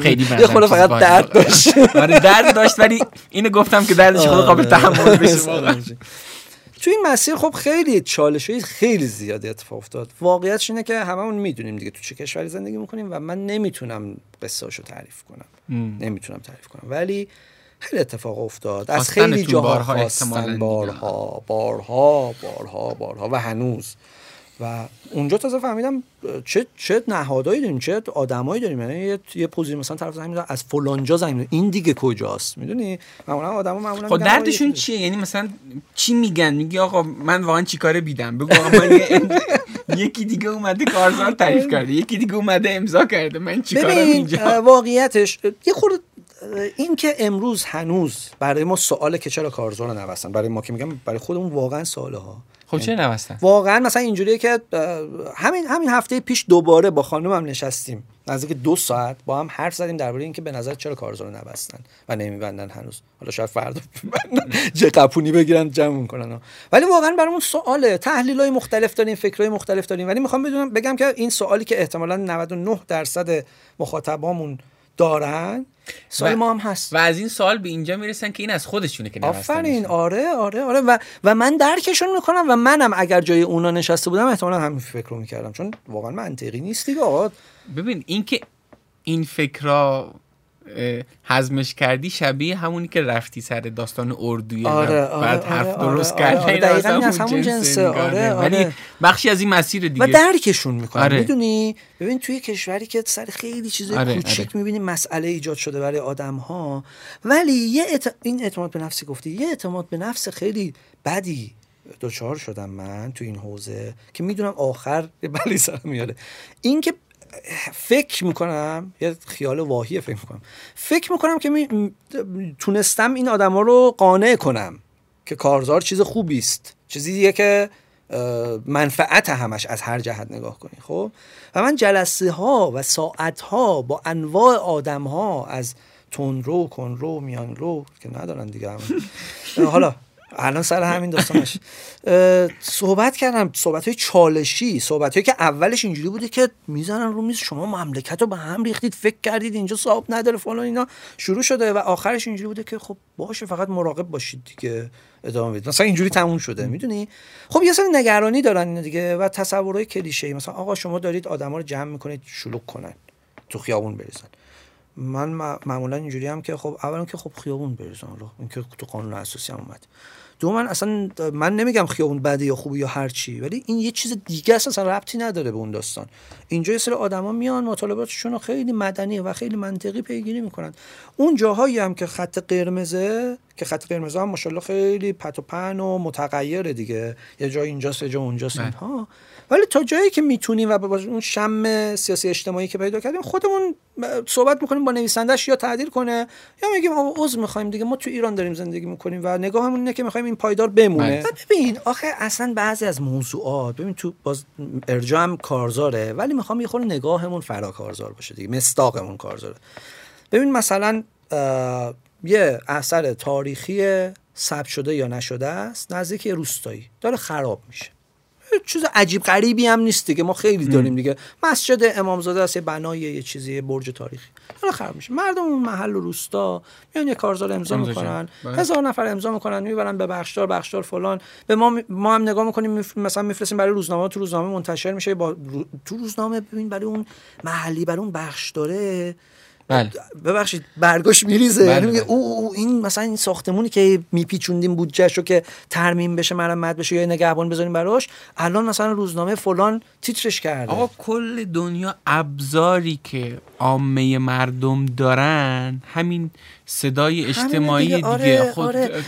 خیلی خدا فقط درد داشت. آره درد داشت ولی اینو گفتم که دردش خود قابل تحمل بشه. تو این مسیر خب خیلی چالش‌های خیلی زیادی اتفاق افتاد. واقعیتش اینه که هممون میدونیم دیگه تو چه کشوری زندگی میکنیم و من نمیتونم قصه‌اشو تعریف کنم. ولی خیلی اتفاق افتاد. از خیلی جاها خواستن، بارها و هنوز. و اونجا تازه فهمیدم چه نهادایی داریم، چه آدمایی داریم، یعنی یه پوزی مثلا طرف زمین از فلانجا زمین این دیگه کجاست، میدونی معمولا آدما معمولا خب دردشون چیه، یعنی مثلا چی میگن، میگی آقا من واقعا چیکاره بیدم، بگو آقا من یکی دیگه اومده کارزار تعریف کرده، یکی دیگه اومده امضا کرده، من چیکارم اینجا. واقعیتش یه خورده این که امروز هنوز برای ما سواله که چرا کارزار نوستن، برای ما که میگم برای خودمون واقعا سواله ها. خب چه نوستن؟ واقعا مثلا اینجوریه که همین هفته پیش دوباره با خانومم نشستیم نزدیک 2 ساعت با هم حرف زدیم درباره این که به نظر چرا کارزار نوستن و نمیبندن هنوز، حالا شاید فردا ببندن چه قپونی بگیرن جمع کنن، ولی واقعا برامون سواله. تحلیل‌های مختلف داریم، فکرای مختلف داریم، ولی میخوام بدونم بگم که این سوالی که احتمالاً 99% مخاطبامون دارن سوال ما هم هست و از این سوال به اینجا میرسن که این از خودشونه که نوستن. آفرین. آره و من درکشون میکنم و منم اگر جای اونا نشسته بودم احتمالاً همین فکر رو میکردم، چون واقعا منطقی نیست دیگه آقا. ببین این که این فکرا هضمش کردی شبیه همونی که رفتی سر داستان اردویی بعد حرف درست کردی، دقیقاً از همون جنسه. ولی بخشی از این مسیر دیگه و درکشون میکنم. میدونی ببین توی کشوری که سر خیلی چیزای کوچیک میبینی مسئله ایجاد شده برای آدم‌ها، ولی این اعتماد به نفسی گفتی، یه اعتماد به نفس خیلی بدی دوچار شدم من تو این حوزه که میدونم آخر بلی سر میاره. این که فکر میکنم یه خیال واهیه، فکر میکنم که تونستم این آدما رو قانع کنم که کارزار چیز خوبی است، چیزی دیگه که منفعت همش از هر جهت نگاه کنی. خب و من جلسه ها و ساعت ها با انواع آدم ها از تندرو، کنرو، میانرو که ندارن دیگه همون حالا الان سر همین داستانش صحبت کردم، صحبت‌های چالشی، صحبت‌هایی که اولش اینجوری بوده که میزنن رو میز شما مملکت رو به هم ریختید، فکر کردید اینجا صاحب نداره فلان اینا شروع شده، و آخرش اینجوری بوده که خب باشه فقط مراقب باشید دیگه ادامه بدید، مثلا اینجوری تموم شده. میدونی خب یه سر نگرانی دارن اینا دیگه و تصورهای کلیشه‌ای، مثلا آقا شما دارید آدما رو جمع می‌کنید شلوغ کنن تو خیابون بریزن. من معمولا اینجوری هم که خب اولا که خب خیابون بریزن رو، این که تو قانون اساسی هم اومد، دو، من اصلا من نمیگم خیابون بده یا خوبه یا هر چی، ولی این یه چیز دیگه است، اصلا ربطی نداره به اون داستان. اینجا یه سری آدما میان مطالباتشون رو خیلی مدنی و خیلی منطقی پیگیری میکنن. اون جاهایی هم که خط قرمزه، که خط قرمز هم ماشاءالله خیلی پت و پن و متغیره دیگه، یه جای اینجاست یه جای اونجاست ها، ولی تا جایی که میتونیم و با اون شم سیاسی اجتماعی که پیدا کردیم خودمون صحبت میکنیم با نویسندش، یا تعدیل کنه یا میگیم آقا عذر میخوایم دیگه، ما تو ایران داریم زندگی میکنیم و نگاهمون اینه که میخوایم این پایدار بمونه. ببین آخه اصلا بعضی از موضوعات، ببین تو باز ارجام کارزاره، ولی میخوام یه خورده نگاهمون فرا کارزار باشه دیگه، مصداقمون کارزاره. ببین مثلا یه اثر تاریخی ثبت شده یا نشده است، نزدیک روستایی داره خراب میشه، چیز عجیب غریبی هم نیست دیگه، ما خیلی داریم دیگه، مسجد امامزاده است، یه بنای یه چیزی، یه برج تاریخی داره خراب میشه، مردم اون محل و روستا میان یه کارزار امضا میکنن، 1000 نفر امضا میکنن، میبرن به بخشدار، بخشدار فلان، به ما هم نگاه میکنیم، مثلا میفرستیم برای روزنامه، تو روزنامه منتشر میشه، تو روزنامه ببین برای اون محلی، برای اون بخشداره بله ببخشید برگاش میریزه، یعنی میگه او این مثلا این ساختمونی که میپیچوندیم بودجهشو که ترمیم بشه، مرمت بشه یا نگهبان بذاریم براش، الان مثلا روزنامه فلان تیترش کرده. آقا کل دنیا ابزاری که عامه مردم دارن همین صدای اجتماعی دیگه. آره، خود آره.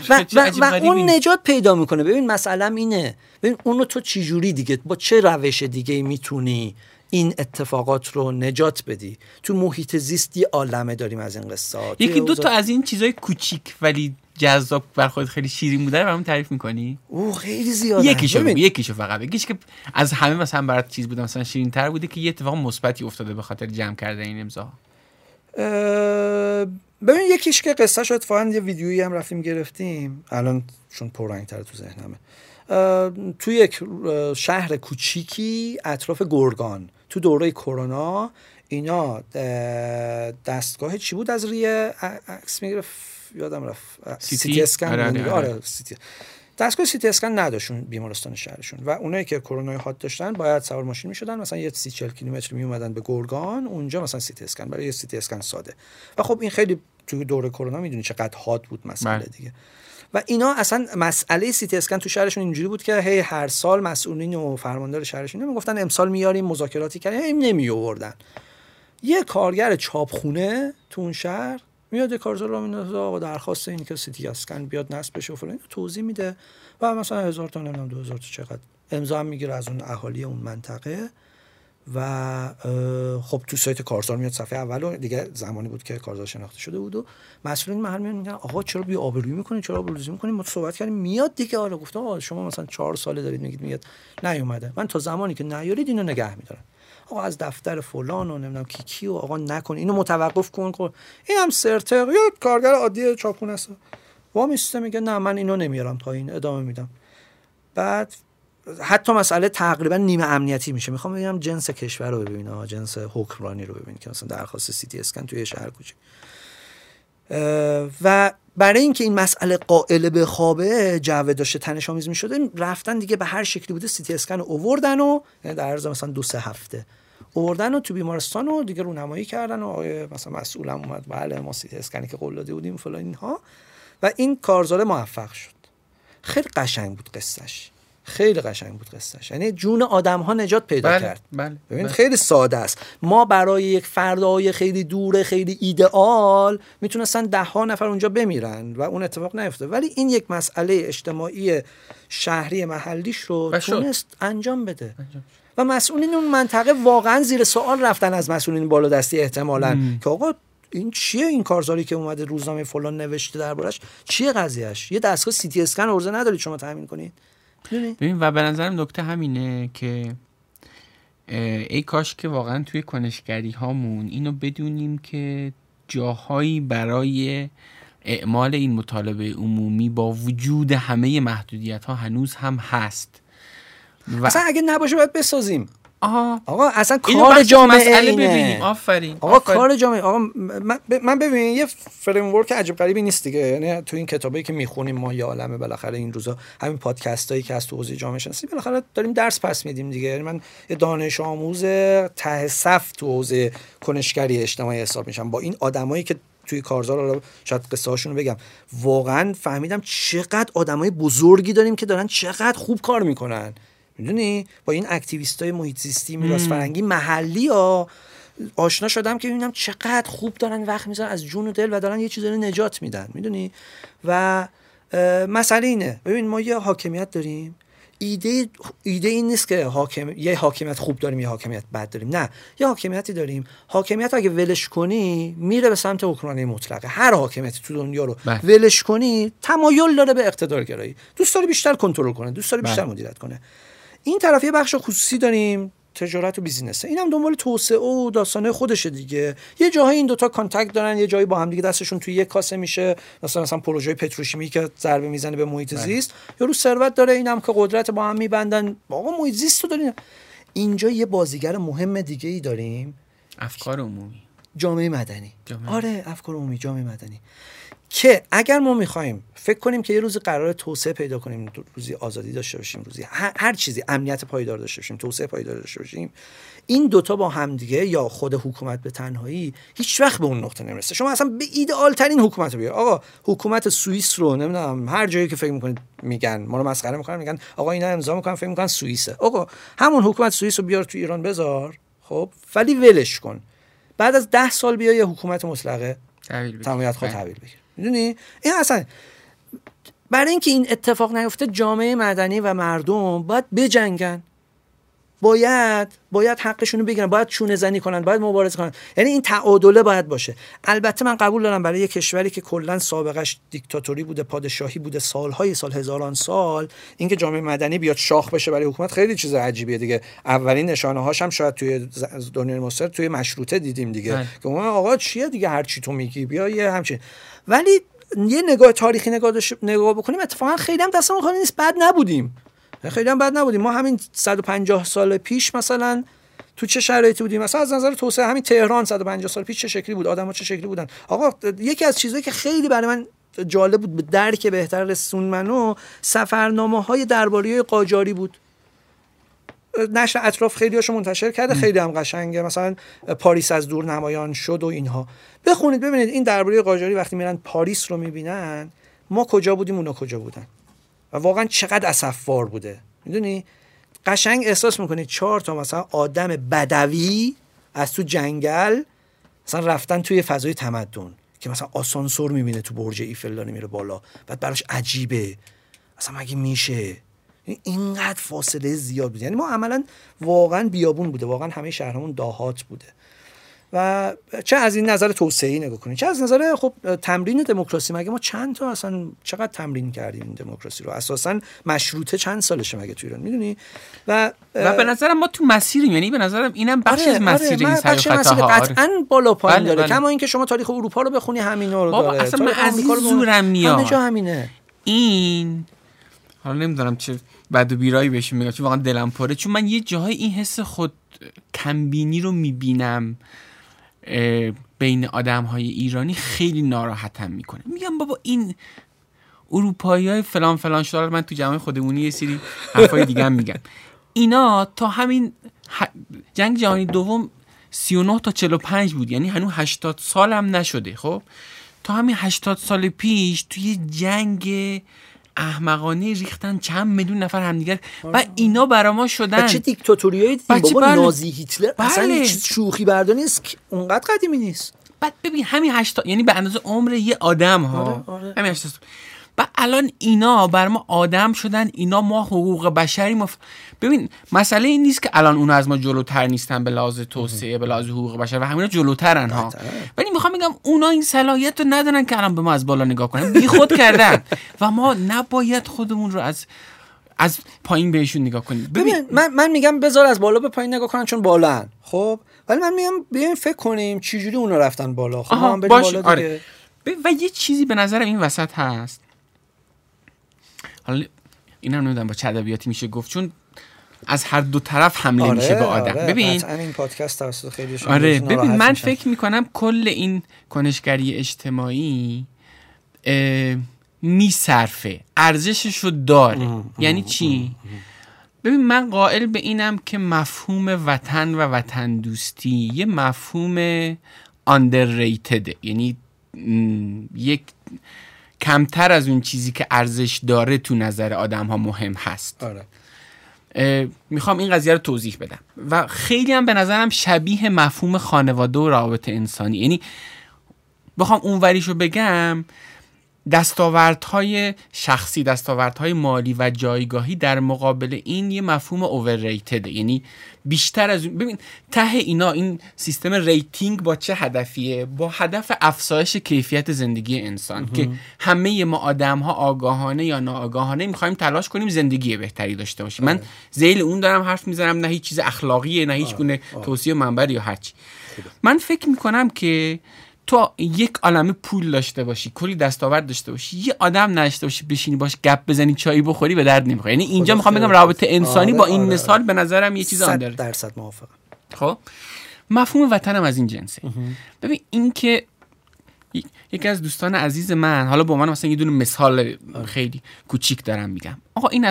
و اون نجات پیدا میکنه. ببین مسئله اینه، ببین اونو تو چه جوری دیگه، با چه روش دیگه میتونی این اتفاقات رو نجات بدی؟ تو محیط زیستی عالمه داریم از این قصه، یکی دو تا از این چیزای کوچیک ولی جذاب بر خودت خیلی شیرین بوده رو برام تعریف می‌کنی؟ او خیلی زیاده. یکیشو فقط بگیش که از همه مثلا برات چیز بوده، مثلا شیرین‌تر بوده که یه اتفاق مثبتی افتاده به خاطر جمع کردن این امضاها. ببین یکیش که قصه شد فاهم، یه ویدیویی هم رفتیم گرفتیم، الان چون پررنگ‌تر تو ذهنمه. تو یک شهر کوچیکی اطراف گرگان تو دوره کرونا، اینا دستگاه چی بود از ریه عکس میگرفت، یادم رفت، سیتی اسکن. آره سیتی، دستگاه سیتی اسکن نداشتون بیمارستان شهرشون و اونایی که کرونای حاد داشتن باید سوار ماشین میشدن، مثلا یه 30-40 کیلومتر میومدن به گرگان، اونجا مثلا سیتی اسکن، برای یه سیتی اسکن ساده. و خب این خیلی تو دوره کرونا میدونی چقدر حاد بود مسئله دیگه. و اینا اصلا مسئله سیتی اسکن تو شهرشون اینجوری بود که هی هر سال مسئولین و فرماندار شهرشون میگفتن امسال میاریم، مذاکراتی کردیم، هی نمیآوردن. یه کارگر چاپخونه تو اون شهر میاد کارزار رو میندازه، آقا درخواست این که سیتی اسکن بیاد نصب بشه و فلان، توضیح میده و مثلا 1000 تا نمیدونم 2000 تا چقدر امضا میگیره از اون اهالی اون منطقه. و خب تو سایت کارزار میاد صفحه اول دیگه، زمانی بود که کارزار شناخته شده بود و مسئولین محل میان میگن آقا چرا بی آبرویی میکنین، چرا آبروریزی میکنین، ما صحبت کردیم میاد دیگه. آره گفتم آقا شما مثلا 4 ساله دارید میگید میاد، نیومده، من تا زمانی که نیارید اینو نگه میدارم، آقا از دفتر فلان و نمیدونم کی و آقا نکن اینو، متوقف کن. این هم سرتق یا کارگر عادی چاپخونه است، وا میسته میگه نه من اینو نمیارم پایین، ادامه میدم. بعد حتی مسئله تقریبا نیمه امنیتی میشه. میخوام بگم جنس کشور رو ببینید، جنس حکمرانی رو ببینید که مثلا درخواست سیتی اسکن توی شهر کوچیک. و برای اینکه این مسئله قائل به خوابه جعبه داشته تنش آمیز میشده، رفتن دیگه به هر شکلی بوده سیتی اسکن اووردن و در عرض مثلا 2-3 هفته اووردن و تو بیمارستان و دیگه رونمایی کردن و آقای مثلا مسئولم اومد، بله ما سیتی اسکنی که قول داده بودیم فلان اینها. و این کارزار موفق شد. خیلی قشنگ بود قصهش، خیلی قشنگ بود قصهش، یعنی جون آدم‌ها نجات پیدا کرد. ببین خیلی ساده است. ما برای یک فردای خیلی دوره، خیلی ایدئال میتونستن 10 ها نفر اونجا بمیرن و اون اتفاق نیفته، ولی این یک مسئله اجتماعی شهری محلیش رو تونست انجام بده. و مسئولین اون منطقه واقعا زیر سوال رفتن، از مسئولین بالادستی احتمالاً که آقا این چیه، این کارزاری که اومده روزنامه فلان نوشته دربارش، چیه قضیه‌اش؟ یه دستگاه سی تی اسکن ارزه ندارید شما تامین کنید. ببین و به نظرم نکته همینه که ای کاش که واقعا توی کنشگری هامون اینو بدونیم که جاهایی برای اعمال این مطالبه عمومی با وجود همه محدودیت ها هنوز هم هست و اصلا اگه نباشه باید بسازیم. آقا اصلا کار جامعه اینه. آفرین آقا کار جامعه. آقا من ببین یه فریم ورک عجب غریبی نیست دیگه، یعنی تو این کتابایی که میخونیم ما یا عالمه، بالاخره این روزا همین پادکستایی که از تو حوزه جامعه شناسی بالاخره داریم درس پس میدیم دیگه، یعنی من یه دانش آموز ته صف تو حوزه کنشگری اجتماعی حساب میشم با این آدمایی که توی کارزار، حالا شاید قصه هاشون رو بگم، واقعا فهمیدم چقدر آدمای بزرگی داریم که دارن چقدر خوب کار میکنن، میدونی با این اکتیویستای محیط زیستی، میراث فرهنگی، محلی ها آشنا شدم که ببینم چقدر خوب دارن وقت میذارن از جون و دل و دارن یه چیزی رو نجات میدن، میدونی. و مسئله اینه، ببین ما یه حاکمیت داریم، ایده این نیست که یه حاکمیت خوب داریم یه حاکمیت بد داریم، نه، یه حاکمیتی داریم، حاکمیت اگه ولش کنی میره به سمت حکمرانی مطلقه، هر حاکمیتی تو دنیا رو ولش کنی تمایل داره به اقتدارگرایی، دوست داره بیشتر کنترل کنه، دوست داره بیشتر مدیریت کنه. این طرف یه بخش خصوصی داریم، تجارت و بیزینس، اینم دنبال توسعه و داستانه خودشه دیگه، یه جاهای این دوتا کانتکت دارن، یه جایی با هم دیگه دستشون توی یه کاسه میشه، مثلا پروژه پتروشیمی که ضربه میزنه به محیط زیست، یارو ثروت داره، اینم که قدرت با هم میبندن، آقا محیط زیست رو دارین. اینجا یه بازیگر مهم دیگه ای داریم، افکار عمومی، جامعه مدنی. آره، افکار عمومی، جامعه مدنی، که اگر ما میخوایم فکر کنیم که یه روزی قراره توسعه پیدا کنیم، روزی آزادی داشته باشیم، روزی هر چیزی، امنیت پایدار داشته باشیم، توسعه پایدار داشته باشیم، این دوتا با همدیگه یا خود حکومت به تنهایی هیچ وقت به اون نقطه نمیرسه. شما اصلا به ایدئال ترین حکومت رو بیار، آقا حکومت سوئیس رو نمیدونم هر جایی که فکر میکنید میگن، ما رو مسخره میکنن، میگن آقا اینا امضا میکنن فکر میکنن سوئیسه، آقا همون حکومت سوئیس رو بیار تو ایران بذار، خب ولی ولش کن، بعد از 10 سال بیا یه حکومت مطلقه تمامیت خود تحویل بگیر، میدونی؟ این اصلا برای اینکه این اتفاق نیفته جامعه مدنی و مردم باید بجنگن، باید حقشون رو بگیرن، باید چونه زنی کنن، باید مبارزه کنن، یعنی این تعادله باید باشه. البته من قبول دارم برای یک کشوری که کلا سابقش دیکتاتوری بوده، پادشاهی بوده، سالهای سال، هزاران سال، اینکه جامعه مدنی بیاد شاخ بشه برای حکومت خیلی چیز عجیبیه دیگه. اولین نشانه هاش هم شاید توی دنیای مصر توی مشروطه دیدیم دیگه، که آقا چیه دیگه، هر چی تو میگی بیا یه همچین. ولی یه نگاه تاریخی نگاه بکنیم، اتفاقا خیلی هم دستمون خالی نیست، بد نبودیم، خیلی هم بد نبودیم. ما همین 150 سال پیش مثلا تو چه شرایطی بودیم، مثلا از نظر توسعه همین تهران 150 سال پیش چه شکلی بود، آدم‌ها چه شکلی بودن. آقا یکی از چیزایی که خیلی برای من جالب بود، به درک بهتر رسون منو، سفرنامه‌های درباریای قاجاری بود، نشر اطراف خیلی‌هاشو منتشر کرده، خیلی هم قشنگه، مثلا پاریس از دور نمایان شد و اینها. بخونید ببینید این درباریای قاجاری وقتی میرن پاریس رو می‌بینن ما کجا بودیم، اونا کجا بودن، و واقعا چقدر اسفوار بوده، میدونی قشنگ احساس میکنی 4 تا مثلا آدم بدوی از تو جنگل مثلا رفتن توی فضای تمدن، که مثلا آسانسور میبینه تو برج ایفل داره میره بالا، بعد براش عجیبه مثلا مگه میشه، اینقدر فاصله زیاد بود، یعنی ما عملا واقعا بیابون بوده، واقعا همه شهرمون دهات بوده. و چه از این نظر توسعه‌ای نگاه کنیم، چه از نظر خب تمرین دموکراسی، مگه ما چند تا اصلا چقدر تمرین کردیم این دموکراسی رو، اساسا مشروطه چند سالشه مگه تو ایران، میدونی. و به نظرم ما تو مسیریم، یعنی به نظرم اینم بخش از مسیر این سر خطاها قطعاً بالا پایین داره، کما اینکه شما تاریخ اروپا رو بخونی همینا رو داره، اصلا من از زورم میاد همه جا همینه. این حالا نمیدونم چه بعدو بیرایی بهش میگم، چون واقعا دلم پره، چون من یه جاهای این حس خود کمبینی رو میبینم بین آدم‌های ایرانی، خیلی ناراحتم میکنه. میگم بابا این اروپایی‌های فلان فلان شده، من تو جمع خودمونی یه سری حرفای دیگه هم میگم، اینا تا همین جنگ جهانی دوم 39 تا 45 بود، یعنی هنوز 80 سال هم نشده، خب تا همین 80 سال پیش توی جنگ احمقانه ریختن چند میلیون نفر همدیگر، و اینا برا ما شدن. بچه دیکتاتوریای دیگه، بابا نازی هیتلر اصلا یه چیز شوخی بردار نیست، اونقدر قدیمی نیست. بعد ببین همین 80، یعنی به اندازه عمر یه آدم ها، همین 80، بعد الان اینا برا ما آدم شدن، اینا ما حقوق بشری ما ببین مسئله این نیست که الان اونا از ما جلوتر نیستن به لحاظ توسعه، به لحاظ حقوق بشر و همینا جلوترن ها، ولی میخوام بگم اونا این صلاحیت رو ندارن که الان به ما از بالا نگاه کنن، بیخود کردن و ما نباید خودمون رو از پایین بهشون نگاه کنیم. ببین من میگم بذار از بالا به پایین نگاه کنن چون بالان، خب ولی من میگم بیاین فکر کنیم چجوری اونا رفتن بالا، خب ما هم بریم بالا دیگه. آره. و یه چیزی به نظرم این وسط هست، حالا اینا نمیدونم با چه ادبیاتی میشه گفت، چون از هر دو طرف حمله میشه به آدم. ببین این پادکست توسط خیلی شما ببین من فکر میکنم کل این کنشگری اجتماعی میصرفه، ارزشش رو داره. یعنی چی؟ ببین من قائل به اینم که مفهوم وطن و وطن دوستی یه مفهوم underrated، یعنی یک کمتر از اون چیزی که ارزش داره تو نظر آدم ها مهم هست. آره. میخوام این قضیه رو توضیح بدم و خیلی هم به نظرم شبیه مفهوم خانواده و روابط انسانی، یعنی بخوام اون وریشو بگم، دستاوردهای شخصی، دستاوردهای مالی و جایگاهی در مقابل این یه مفهوم overrated، یعنی بیشتر از ببین ته اینا این سیستم ریتینگ با چه هدفیه؟ با هدف افزایش کیفیت زندگی انسان که همه ما آدم‌ها آگاهانه یا ناآگاهانه می‌خوایم تلاش کنیم زندگی بهتری داشته باشیم. من ذیل اون دارم حرف می‌زنم، نه هیچ چیز اخلاقیه، نه هیچ گونه توصیه منبری یا هرچی. من فکر می‌کنم که تو یک عالمه پول داشته باشی، کلی دستاورد داشته باشی، یه آدم نداشته باشی بشینی باش گپ بزنی چایی بخوری به درد نمیخوره. یعنی اینجا میخوام بگم روابط انسانی با این مثال به نظرم یه چیز آن داره. 100% موافقم. خب مفهوم وطنم از این جنسه. ببین این که یکی از دوستان عزیز من، حالا با من مثلا یه دونه مثال خیلی کوچیک دارم میگم، آقا این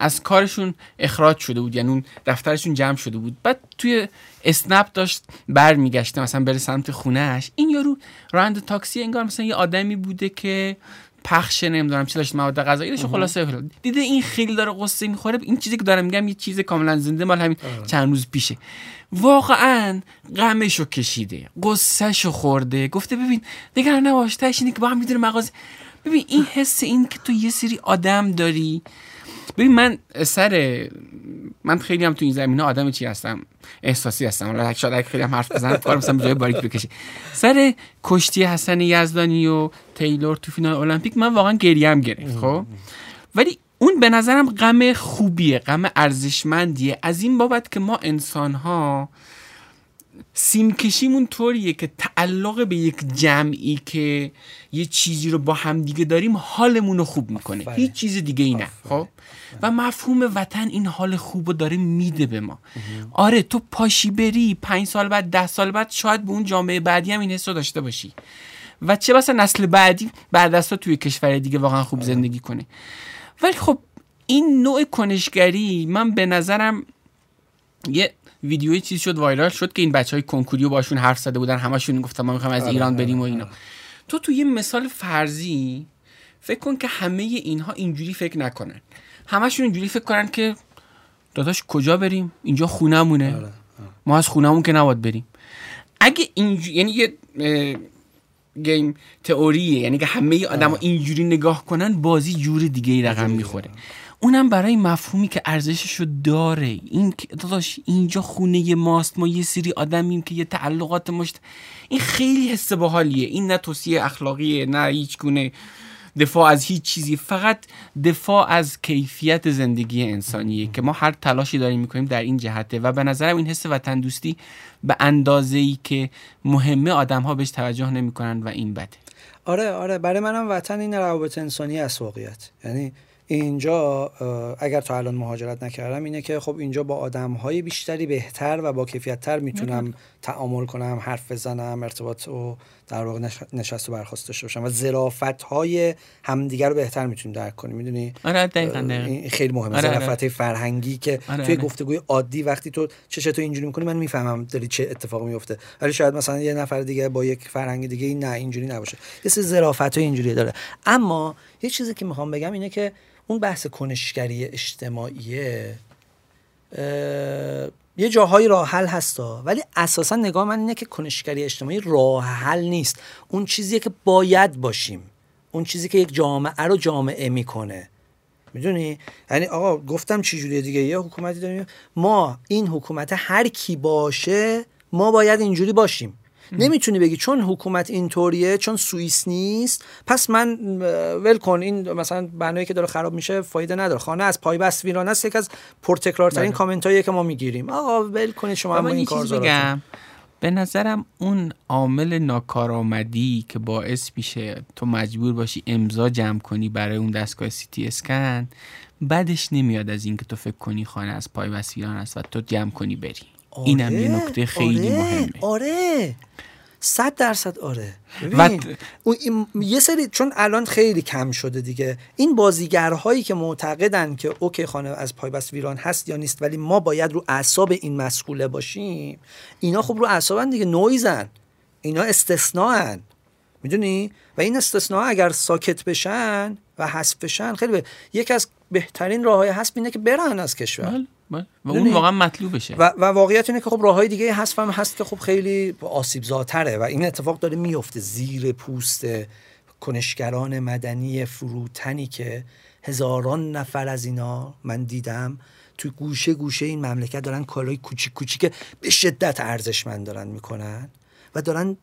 از کارشون اخراج شده بود، یعنی اون دفترشون جمع شده بود، بعد توی اسنپ داشت برمیگشته مثلا بره سمت خونهش، این یارو راند تاکسی انگار مثلا یه آدمی بوده که پخش نمیدونم چی داشت، مواد غذایی داشت، خلاصه دیده این خیلی داره قصه میخوره. این چیزی که دارم میگم یه چیز کاملا زنده مال همین چند روز پیشه، واقعا غمشو کشیده، قصهشو خورده، گفته ببین دیگه نباشتهش اینه که با هم میدونه مغازه. ببین این حس این که تو یه سری آدم داری، ببین من خیلی هم تو این زمینه آدم چی هستم، احساسی هستم، الان شاید خیلی هم حرف بزنم کار مثلا جای باریک بکشه. سر کشتی حسن یزدانی و تیلور تو فینال المپیک من واقعا گریم گرفت. خب ولی اون به نظرم غم خوبیه، غم ارزشمندیه، از این بابت که ما انسان‌ها سیمکشیمون طوریه که تعلق به یک جمعی که یه چیزی رو با هم دیگه داریم حالمون رو خوب میکنه، هیچ چیز دیگه ای نه. خب و مفهوم وطن این حال خوب رو داره میده به ما. آره تو پاشی بری 5 سال بعد، 10 سال بعد، شاید به اون جامعه بعدی هم این حس رو داشته باشی و چه بسا نسل بعدی بعد از تو توی کشور دیگه واقعا خوب زندگی کنه. ولی خب این نوع کنشگری، من به نظرم یه ویدیوی چیز شد وایرال شد که این بچهای کنکوریو باشون حرف زده بودن، همشون گفتن ما میخوایم از ایران بریم و اینا. تو یه مثال فرضی فکر کن که همه اینها اینجوری فکر نکنن، همشون اینجوری فکر کنن که داداش کجا بریم، اینجا خونمونه، ما از خونمون که نباید بریم. اگه اینجوری، یعنی یه گیم تئوریه، یعنی که همه آدما اینجوری نگاه کنن بازی جور دیگه‌ای رقم میخوره. اونم برای مفهومی که ارزششو داره، این که داداش اینجا خونه ماست، ما یه سری آدمیم که یه تعلقات مشت، این خیلی حس باحالیه. این نه توصیه اخلاقیه، نه هیچ گونه دفاع از هیچ چیزی، فقط دفاع از کیفیت زندگی انسانیه که ما هر تلاشی داریم میکنیم در این جهته و به نظرم این حس وطن دوستی به اندازه‌ای که مهمه آدم‌ها بهش توجه نمی‌کنن و این بده. آره برای منم وطن این روابط انسانی است واقعیت. یعنی اینجا اگر تا الان مهاجرت نکردم اینه که خب اینجا با آدم‌های بیشتری بهتر و با کیفیت‌تر میتونم تعامل کنم، حرف بزنم، ارتباط و در واقع نشست و برخاست داشته باشم و ظرافت‌های همدیگر رو بهتر میتونیم درک کنیم. میدونی؟ آره دقیقاً. این خیلی مهمه، ظرافت‌های فرهنگی که توی گفتگوی عادی وقتی تو چشتو اینجوری می‌کنی من میفهمم داری چه اتفاقی میفته، ولی شاید مثلا یه نفر دیگه با یک فرهنگ دیگه نه اینجوری نباشه. یه سری ظرافت‌های اینجوری داره. اما یه چیزی که می‌خوام بگم اینه که اون بحث کنشگری اجتماعیه یه جاهای راه حل هستا، ولی اساسا نگاه من اینه که کنشگری اجتماعی راه حل نیست. اون چیزیه که باید باشیم، اون چیزی که یک جامعه رو جامعه میکنه. میدونی؟ یعنی آقا گفتم چی جوریه دیگه، یه حکومتی داریم، ما این حکومت هر کی باشه ما باید اینجوری باشیم. نمیتونی بگی چون حکومت اینطوریه، چون سوئیس نیست پس من ول کن، این مثلا بنایی که داره خراب میشه فایده نداره، خانه از پای بست ویران است. یک از پرتکرارترین کامنتایی که ما میگیریم آقا ول کن شما هم این کار دارید. به نظرم اون عامل ناکارآمدی که باعث میشه تو مجبور باشی امضا جمع کنی برای اون دستگاه سی تی اسکن، بعدش نمیاد از این که تو فکر کنی خانه از پای بست ویران است و تو جمع کنی بری. آره، اینم یه نکته خیلی مهمه. آره 100% آره. ببین یه سری، چون الان خیلی کم شده دیگه این بازیگرهایی که معتقدن که اوکی خانه از پایبست ویران هست یا نیست ولی ما باید رو اعصاب این مسئوله باشیم، اینا خب رو اعصابن دیگه، نویزن، اینا استثناءن. میدونی؟ و این استثناها اگر ساکت بشن و حذف بشن خیلی یکی از بهترین راه‌های حذف اینه که برن از کشور. بله. و اون واقعا مطلوب بشه. و واقعیت اینه که خب راه‌های دیگه حذف هم هست که خب خیلی آسیب‌زاتره و این اتفاق داره میفته زیر پوست کنشگران مدنی فروتنی که هزاران نفر از اینا من دیدم تو گوشه گوشه این مملکت دارن کالای کوچیک کوچیک به شدت ارزشمند دارن میکنن و دارن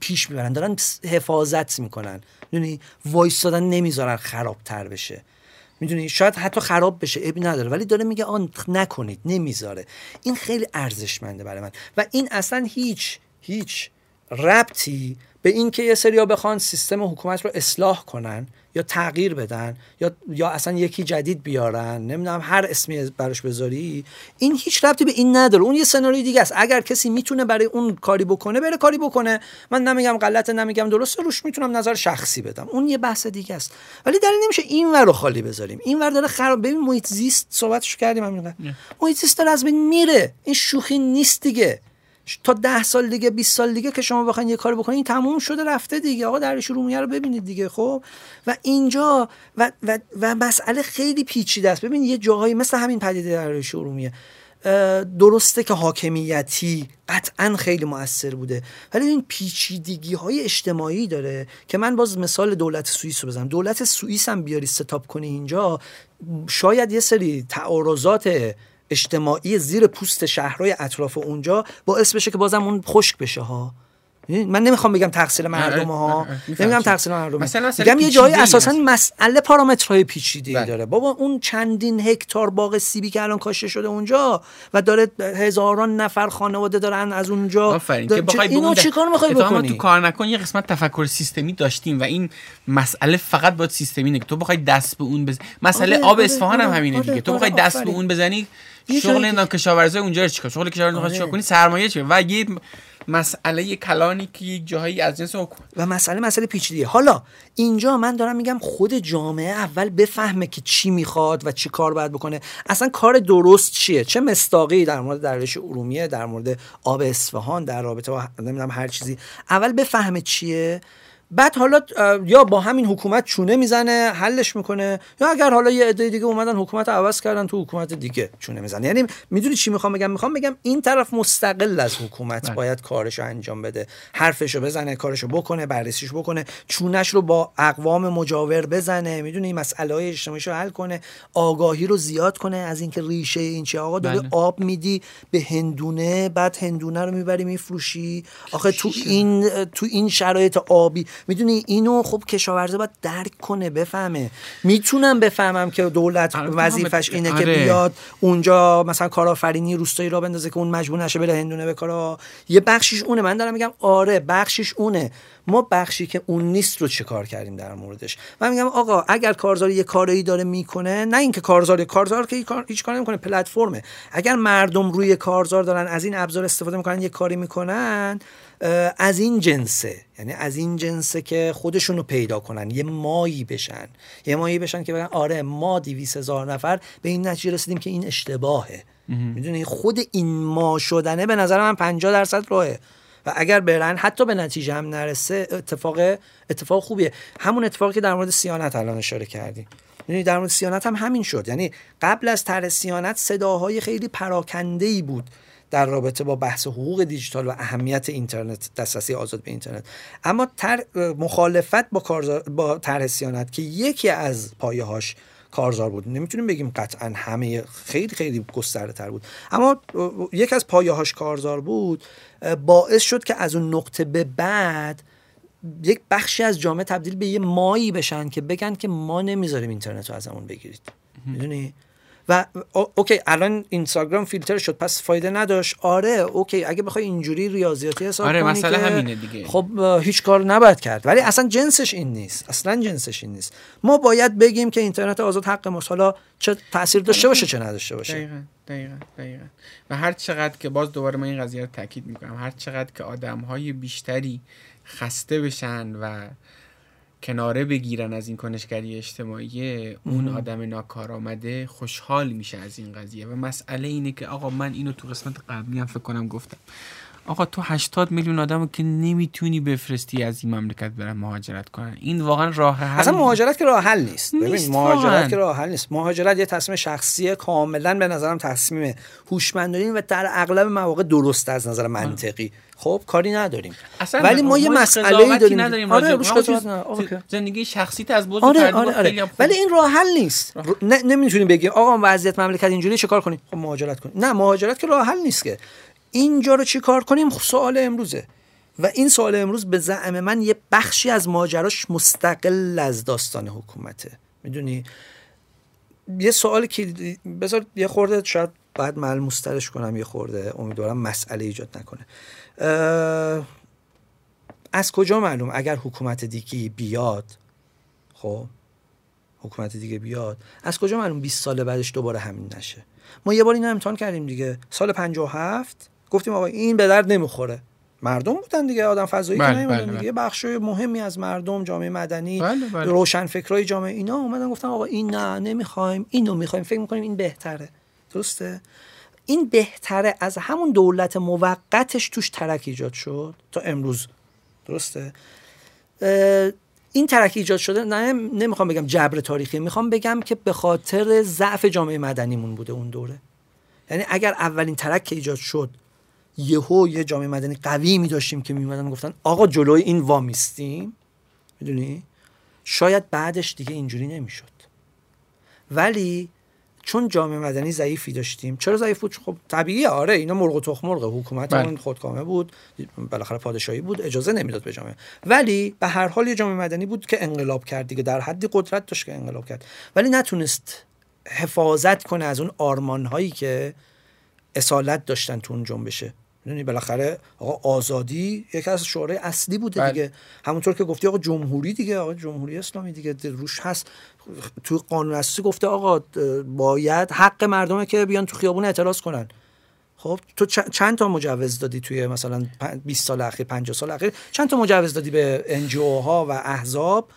پیش میبرن، دارن حفاظت میکنن، میدونی وایسادن نمیذارن خرابتر بشه، میدونی شاید حتی خراب بشه ابی نداره ولی داره میگه آن نکنید، نمیذاره. این خیلی ارزشمنده برای من و این اصلا هیچ ربطی به این که یه سریا بخوان سیستم حکومت رو اصلاح کنن یا تغییر بدن یا اصلا یکی جدید بیارن، نمیدونم هر اسمی براش بذاری، این هیچ ربطی به این نداره. اون یه سناریوی دیگه است. اگر کسی میتونه برای اون کاری بکنه بره کاری بکنه، من نمیگم غلطه نمیگم درسته، روش میتونم نظر شخصی بدم، اون یه بحث دیگه است، ولی دلیل نمیشه این ور رو خالی بذاریم. این ور داره خراب. ببین محیط زیست صحبتش کردیم همینقدر، محیط زیست داره از بین میره، این شوخی نیست دیگه. تا 10 سال دیگه 20 سال دیگه که شما بخواید یه کار بکنید تموم شده رفته دیگه. آقا دریاچه ارومیه رو ببینید دیگه. خب و اینجا و مسئله خیلی پیچیده است. ببین یه جاهایی مثل همین پدیده دریاچه ارومیه درسته که حاکمیتی قطعا خیلی مؤثر بوده، ولی این پیچیدگی های اجتماعی داره که من باز مثال دولت سوئیس رو بزنم. دولت سوئیس هم بیاری ستاپ کنی اینجا، شاید یه سری تعارضات اجتماعی زیر پوست شهرهای اطراف اونجا باعث بشه که بازم اون خشک بشه ها. من نمیخوام بگم تقصیر مردم ها، نمیگم تقصیر مردم، میگم یه جایی اساسا مسئله پارامترهای پیچیده داره. بابا اون چندین هکتار باغ سیبی که الان کاشته شده اونجا و داره هزاران نفر خانواده دارن از اونجا، که بخوای اینو چیکار میخوای بکنی؟ تو کارنکن یه قسمت تفکر سیستمی داشتیم و این مسئله فقط با سیستمی نگه. تو بخوای دست به اون بزنی، مسئله آب اصفهان هم همینه دیگه. تو بخوای دست به اون بزنی، شغل کشاورزی اونجا چیکار؟ شغل کشاورزی چیکار کنی؟ سرمایه چیه؟ و یه مسئله کلانی که یک جایی از جنس و مسئله پیچیده. حالا اینجا من دارم میگم خود جامعه اول بفهمه که چی میخواد و چی کار باید بکنه، اصلا کار درست چیه. چه مصداقی در مورد دریاچه ارومیه، در مورد آب اصفهان، در رابطه با نمیدونم هر چیزی اول بفهمه چیه، بعد حالا یا با همین حکومت چونه میزنه حلش میکنه، یا اگر حالا یه عده دیگه اومدن حکومت عوض کردن تو حکومت دیگه چونه میزنه. یعنی میدونی چی میخوام بگم این طرف مستقل از حکومت باید کارشو انجام بده، حرفشو بزنه، کارشو بکنه، بررسیش بکنه، چونش رو با اقوام مجاور بزنه، میدونی مسائل اجتماعیشو حل کنه، آگاهی رو زیاد کنه از اینکه ریشه این چه. آقا داری آب میدی به هندونه، بعد هندونه رو میبری میفروشی، آخه تو این شرایط آبی، میدونی اینو خب کشاورزه باید درک کنه بفهمه. میتونم بفهمم که دولت وظیفش اینه که بیاد اونجا مثلا کارآفرینی روستایی را بندازه که اون مجبور نشه بره هندونه بکاره، یه بخشیش اونه. من دارم میگم آره بخشیش اونه، ما بخشی که اون نیست رو چه کار کردیم در موردش. من میگم آقا اگر کارزار یه کاری داره میکنه، نه اینکه کارزار که هیچ کاری نمیکنه، پلتفرمه. اگر مردم روی کارزار دارن از این ابزار استفاده میکنن، یه کاری میکنن از این جنسه، یعنی از این جنسه که خودشونو پیدا کنن، یه مایی بشن که بگن آره ما 200,000 نفر به این نتیجه رسیدیم که این اشتباهه. میدونی خود این ما شدنه به نظر من 50% راهه و اگر برن حتی به نتیجه هم نرسه اتفاق خوبیه. همون اتفاقی که در مورد صیانت الان اشاره کردیم، یعنی در مورد صیانت هم همین شد. یعنی قبل از طرح صیانت صداهای خیلی پراکنده‌ای بود در رابطه با بحث حقوق دیجیتال و اهمیت اینترنت، دسترسی آزاد به اینترنت. اما مخالفت با طرح صیانت که یکی از پایه‌هاش کارزار بود، نمیتونیم بگیم قطعا همه، خیلی خیلی گسترده تر بود، اما یک از پایه‌هاش کارزار بود، باعث شد که از اون نقطه به بعد یک بخشی از جامعه تبدیل به یه مایی بشن که بگن که ما نمیذاریم اینترنت رو ازمون بگیرید. میدونی؟ و اوکی الان اینستاگرام فیلتر شد پس فایده نداشت. آره اوکی اگه بخوای اینجوری ریاضیاتی حساب کنی، آره مسئله همینه دیگه، خب هیچ کار نباید کرد، ولی اصلا جنسش این نیست. ما باید بگیم که اینترنت آزاد حق ماست، حالا چه تأثیر داشته باشه چه نداشته باشه. دقیقاً. و هر چقدر که باز دوباره من این قضیه رو تاکید میکنم، هر چقدر که آدم‌های بیشتری خسته بشن و کناره بگیرن از این کنشگری اجتماعی، اون آدم ناکارآمده خوشحال میشه از این قضیه. و مسئله اینه که آقا من اینو تو قسمت قبلی هم فکر کنم گفتم، آقا تو 80 میلیون آدمو که نمیتونی بفرستی از این مملکت برن مهاجرت کنن، این واقعا راه حل اصلا مهاجرت که راه حل نیست. ببین مهاجرت که راه حل نیست، مهاجرت یه تصمیم شخصی کاملا به نظرم تصمیم هوشمندانه و در اغلب مواقع درست از نظر منطقی. خب کاری نداریم اصلا، ولی ما یه مسئله‌ای داریم. آره زندگی شخصیت از بوز خیلی، ولی این راه حل نیست. نمیتونیم بگیم آقا وضعیت مملکت اینجوریه چیکار کنیم؟ خب مهاجرت کنیم. نه مهاجرت که راه حل نیست که. اینجا رو چی کار کنیم سوال امروزه و این سوال امروز به زعم من یه بخشی از ماجراش مستقل از داستان حکومته. میدونی یه سوال که بذار یه خورده شاید بعد ملموس‌ترش کنم، یه خورده امیدوارم مسئله ایجاد نکنه. از کجا معلوم اگر حکومت دیگه بیاد، خب حکومت دیگه بیاد، از کجا معلوم 20 سال بعدش دوباره همین نشه؟ ما یه بار اینو امتحان کردیم دیگه، سال 57 گفتیم آقا این به درد نمیخوره. مردم بودن دیگه، آدم فضایی که نمیدونن دیگه، بخش مهمی از مردم، جامعه مدنی، روشنفکرای جامعه اینا اومدن گفتن آقا این نه نمیخوایم، اینو میخوایم، فکر میکنیم این بهتره. درسته؟ این بهتره از همون دولت موقتش توش ترک ایجاد شد تا امروز. درسته؟ این ترک ایجاد شده، نه نمیخوام بگم جبر تاریخی، میخوام بگم که به خاطر ضعف جامعه مدنیمون بوده اون دوره. یعنی اگر اولین ترک که ایجاد شد یهو یه جامعه مدنی قوی می‌داشتیم که میومدن گفتن آقا جلوی این وامیستیم، میدونی شاید بعدش دیگه اینجوری نمیشد. ولی چون جامعه مدنی ضعیفی داشتیم، چرا ضعیف بود؟ خب طبیعیه. آره اینا مرغ و تخم مرغ، حکومتمون خودکامه بود، بالاخره پادشاهی بود، اجازه نمیداد به جامعه، ولی به هر حال یه جامعه مدنی بود که انقلاب کرد دیگه، در حدی قدرت داشت که انقلاب کرد، ولی نتونست حفاظت کنه از اون آرمان‌هایی که اصالت داشتن تو اون جنبشه. یعنی بالاخره آقا آزادی یکی از شعارهای اصلی بوده دیگه، همونطور که گفتی آقا جمهوری دیگه، آقا جمهوری اسلامی دیگه روش هست، تو قانون اساسی گفته آقا باید حق مردمه که بیان تو خیابون اعتراض کنن. خب تو چند تا مجوز دادی توی مثلا 20 سال اخیر، 50 سال اخیر چند تا مجوز دادی به NGO ها و احزاب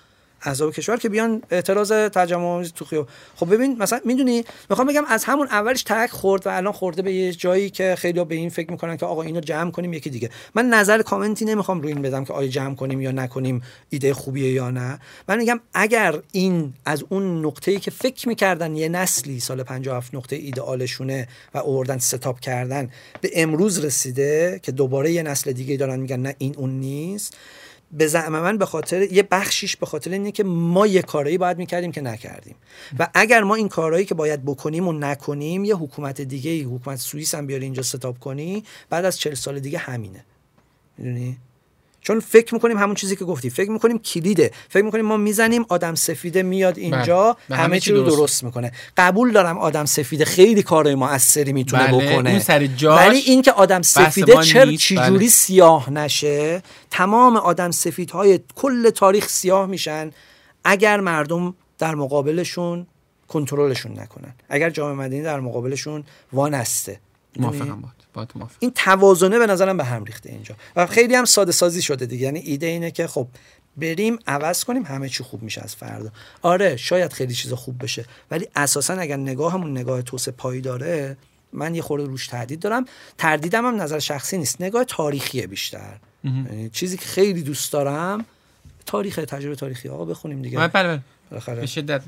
کشور که بیان اعتراض ترجمه تو خیابون؟ خب ببین مثلا میدونی میخوام بگم از همون اولش ترک خورد و الان خورده به یه جایی که خیلی‌ها به این فکر میکنن که آقا اینو جمع کنیم یکی دیگه. من نظر کامنتی نمیخوام روی این بدم که آیا جمع کنیم یا نکنیم ایده خوبیه یا نه. من میگم اگر این از اون نقطه‌ای که فکر میکردن یه نسلی سال 57 نقطه ایدئالشونه و آوردن ستاپ کردن به امروز رسیده که دوباره یه نسل دیگه دارن میگن نه این اون نیست، به زعم من به خاطر یه بخشیش به خاطر اینه که ما یه کارایی باید میکردیم که نکردیم و اگر ما این کارایی که باید بکنیم و نکنیم، یه حکومت دیگه ای، حکومت سوئیس هم بیاری اینجا ستاپ کنی، بعد از 40 سال دیگه همینه. میدونی؟ چون فکر میکنیم همون چیزی که گفتی، فکر میکنیم کلیده، فکر میکنیم ما میزنیم آدم سفیده میاد اینجا همه چی رو درست میکنه. قبول دارم آدم سفیده خیلی کارهای موثری میتونه بکنه، ولی این که آدم سفیده چجوری سیاه نشه، تمام آدم سفیدهای کل تاریخ سیاه میشن اگر مردم در مقابلشون کنترلشون نکنن، اگر جامعه مدنی در مقابلشون وانسته. موافقم باهات، موافقم. این توازنه به نظرم به هم ریخته اینجا و خیلی هم ساده سازی شده دیگه. یعنی ایده اینه که خب بریم عوض کنیم همه چی خوب میشه از فردا. آره شاید خیلی چیزا خوب بشه، ولی اساسا اگر نگاهمون نگاه توسعه پایداره، من یه خورده روش تردید دارم. تردیدم هم نظر شخصی نیست، نگاه تاریخیه بیشتر. یعنی چیزی که خیلی دوست دارم تاریخ، تجربه تاریخی. آقا بخونیم دیگه. بله به شدت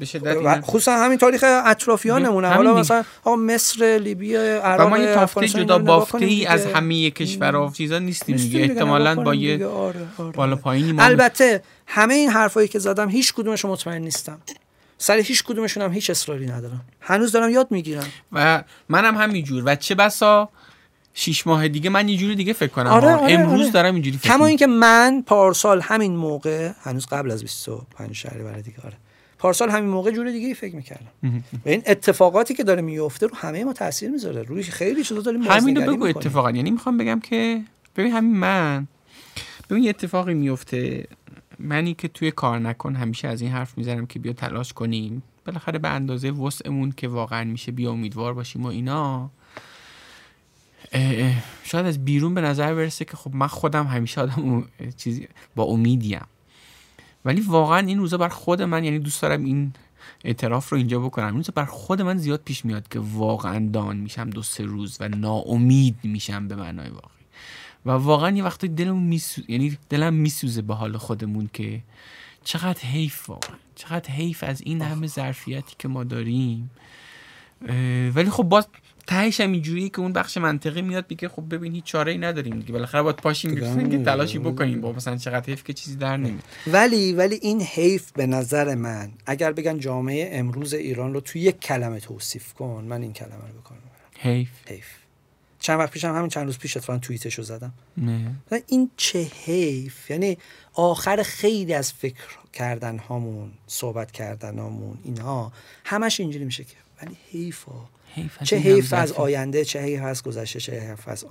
خصوصا همین تاریخ اطرافیانمون، حالا مثلا آقا مصر، لیبیه، عراق، ما یه تافته جدا بافته‌ای از همه کشورها و چیزا نیستیم دیگه، احتمالاً با یه بالا پایینی. البته همه این حرفایی که زدم هیچ کدومش مطمئن نیستم، سر هیچ کدومشون هم هیچ اصراری ندارم، هنوز دارم یاد میگیرم و منم همینجور و چه بسا 6 ماه دیگه من یه جوری دیگه فکر کنم. آره، امروز آره. دارم اینجوری فکر کنم. کما اینکه من پارسال همین موقع، هنوز قبل از 25 شهریور دیگه، آره پارسال همین موقع جوری دیگه فکر می‌کردم. و این اتفاقاتی که داره میفته رو همه ما تاثیر میذاره، روی خیلی چیزا داریم ما. همین رو بگو اتفاقا، یعنی میخوام بگم که ببین همین من، ببین یه اتفاقی میفته، منی که توی کار نکن همیشه از این حرف میزنم که بیا تلاش کنیم بالاخره به اندازه وسعمون که واقعا میشه، بیا امیدوار باشیم و اینا. شاید از بیرون به نظر برسه که خب من خودم همیشه آدم چیزی با امیدیم، ولی واقعا این روزا بر خود من، یعنی دوست دارم این اعتراف رو اینجا بکنم، این روزا بر خود من زیاد پیش میاد که واقعا دان میشم 2-3 روز و ناامید میشم به معنای واقعی و واقعا یه وقتی دلم میسوزه، یعنی دلم میسوزه به حال خودمون که چقدر حیف، واقعا چقدر حیف از این همه ظرفیتی که ما داریم. ولی خب باز تهش هم اینجوریه که اون بخش منطقی میاد میگه خب ببین هیچ چاره‌ای نداریم دیگه، بالاخره باید پاشیم که تلاشی بکنیم، با مثلا چقدر حیف که چیزی در نمیاد. ولی این حیف به نظر من اگر بگن جامعه امروز ایران رو توی یک کلمه توصیف کن، من این کلمه رو بکنم، حیف. حیف. چند وقت پیشم، همین چند روز پیش اتفاقا توییتشو زدم. این چه حیف، یعنی آخر خیلی از فکر کردن هامون، صحبت کردن هامون، اینها همش اینجوری میشه که ولی حیفه. چه حیف از آینده، چه حیف از گذشته، چه حیف از آن.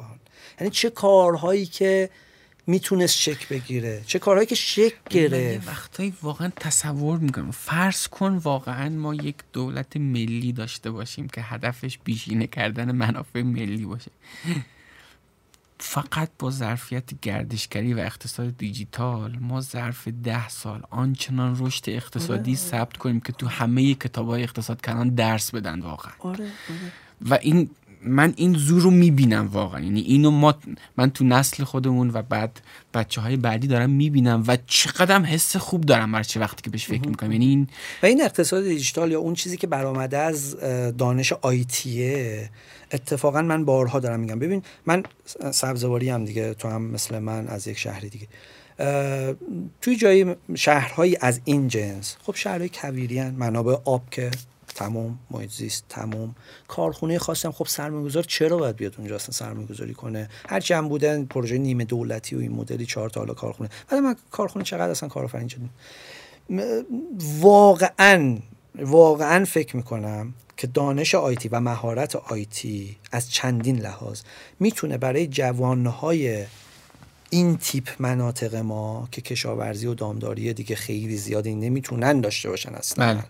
یعنی چه کارهایی که میتونست شک بگیره، چه کارهایی که شک گرفت. وقتایی واقعا تصور میکنم، فرض کن واقعا ما یک دولت ملی داشته باشیم که هدفش بیشینه کردن منافع ملی باشه، فقط با ظرفیت گردشگری و اقتصاد دیجیتال ما ظرف 10 سال آنچنان رشد اقتصادی ثبت کنیم که تو همه کتاب‌های اقتصادکنان درس بدن واقعا. آره. و این من این زور رو میبینم واقعا، یعنی اینو من تو نسل خودمون و بعد بچه‌های بعدی دارم میبینم و چقدر حس خوب دارم هرچی وقتی که بهش فکر میکنم. یعنی این و این اقتصاد دیجیتال یا اون چیزی که برآمده از دانش آیتیه، اتفاقا من بارها دارم میگم. ببین من سبزواری هم دیگه، تو هم مثل من از یک شهر دیگه، توی جایی شهرهایی از این جنس، خب شهرهای کویریان، منابع آب که تمام، محیط زیست تمام، کارخونه خاصم، خب سرمایه‌گذار چرا باید بیاد اونجا اصلا سرمایه‌گذاری کنه؟ هرچی هم بودن پروژه نیمه دولتی و این مدلی 4 تا حالا کارخونه. بعد من کارخونه چقدر اصلا کارآفرین شد. واقعا فکر میکنم که دانش آیتی و مهارت آیتی از چندین لحاظ میتونه برای جوانهای این تیپ مناطق ما که کشاورزی و دامداری دیگه خیلی زیادی نمیتونن داشته باشن اصلا،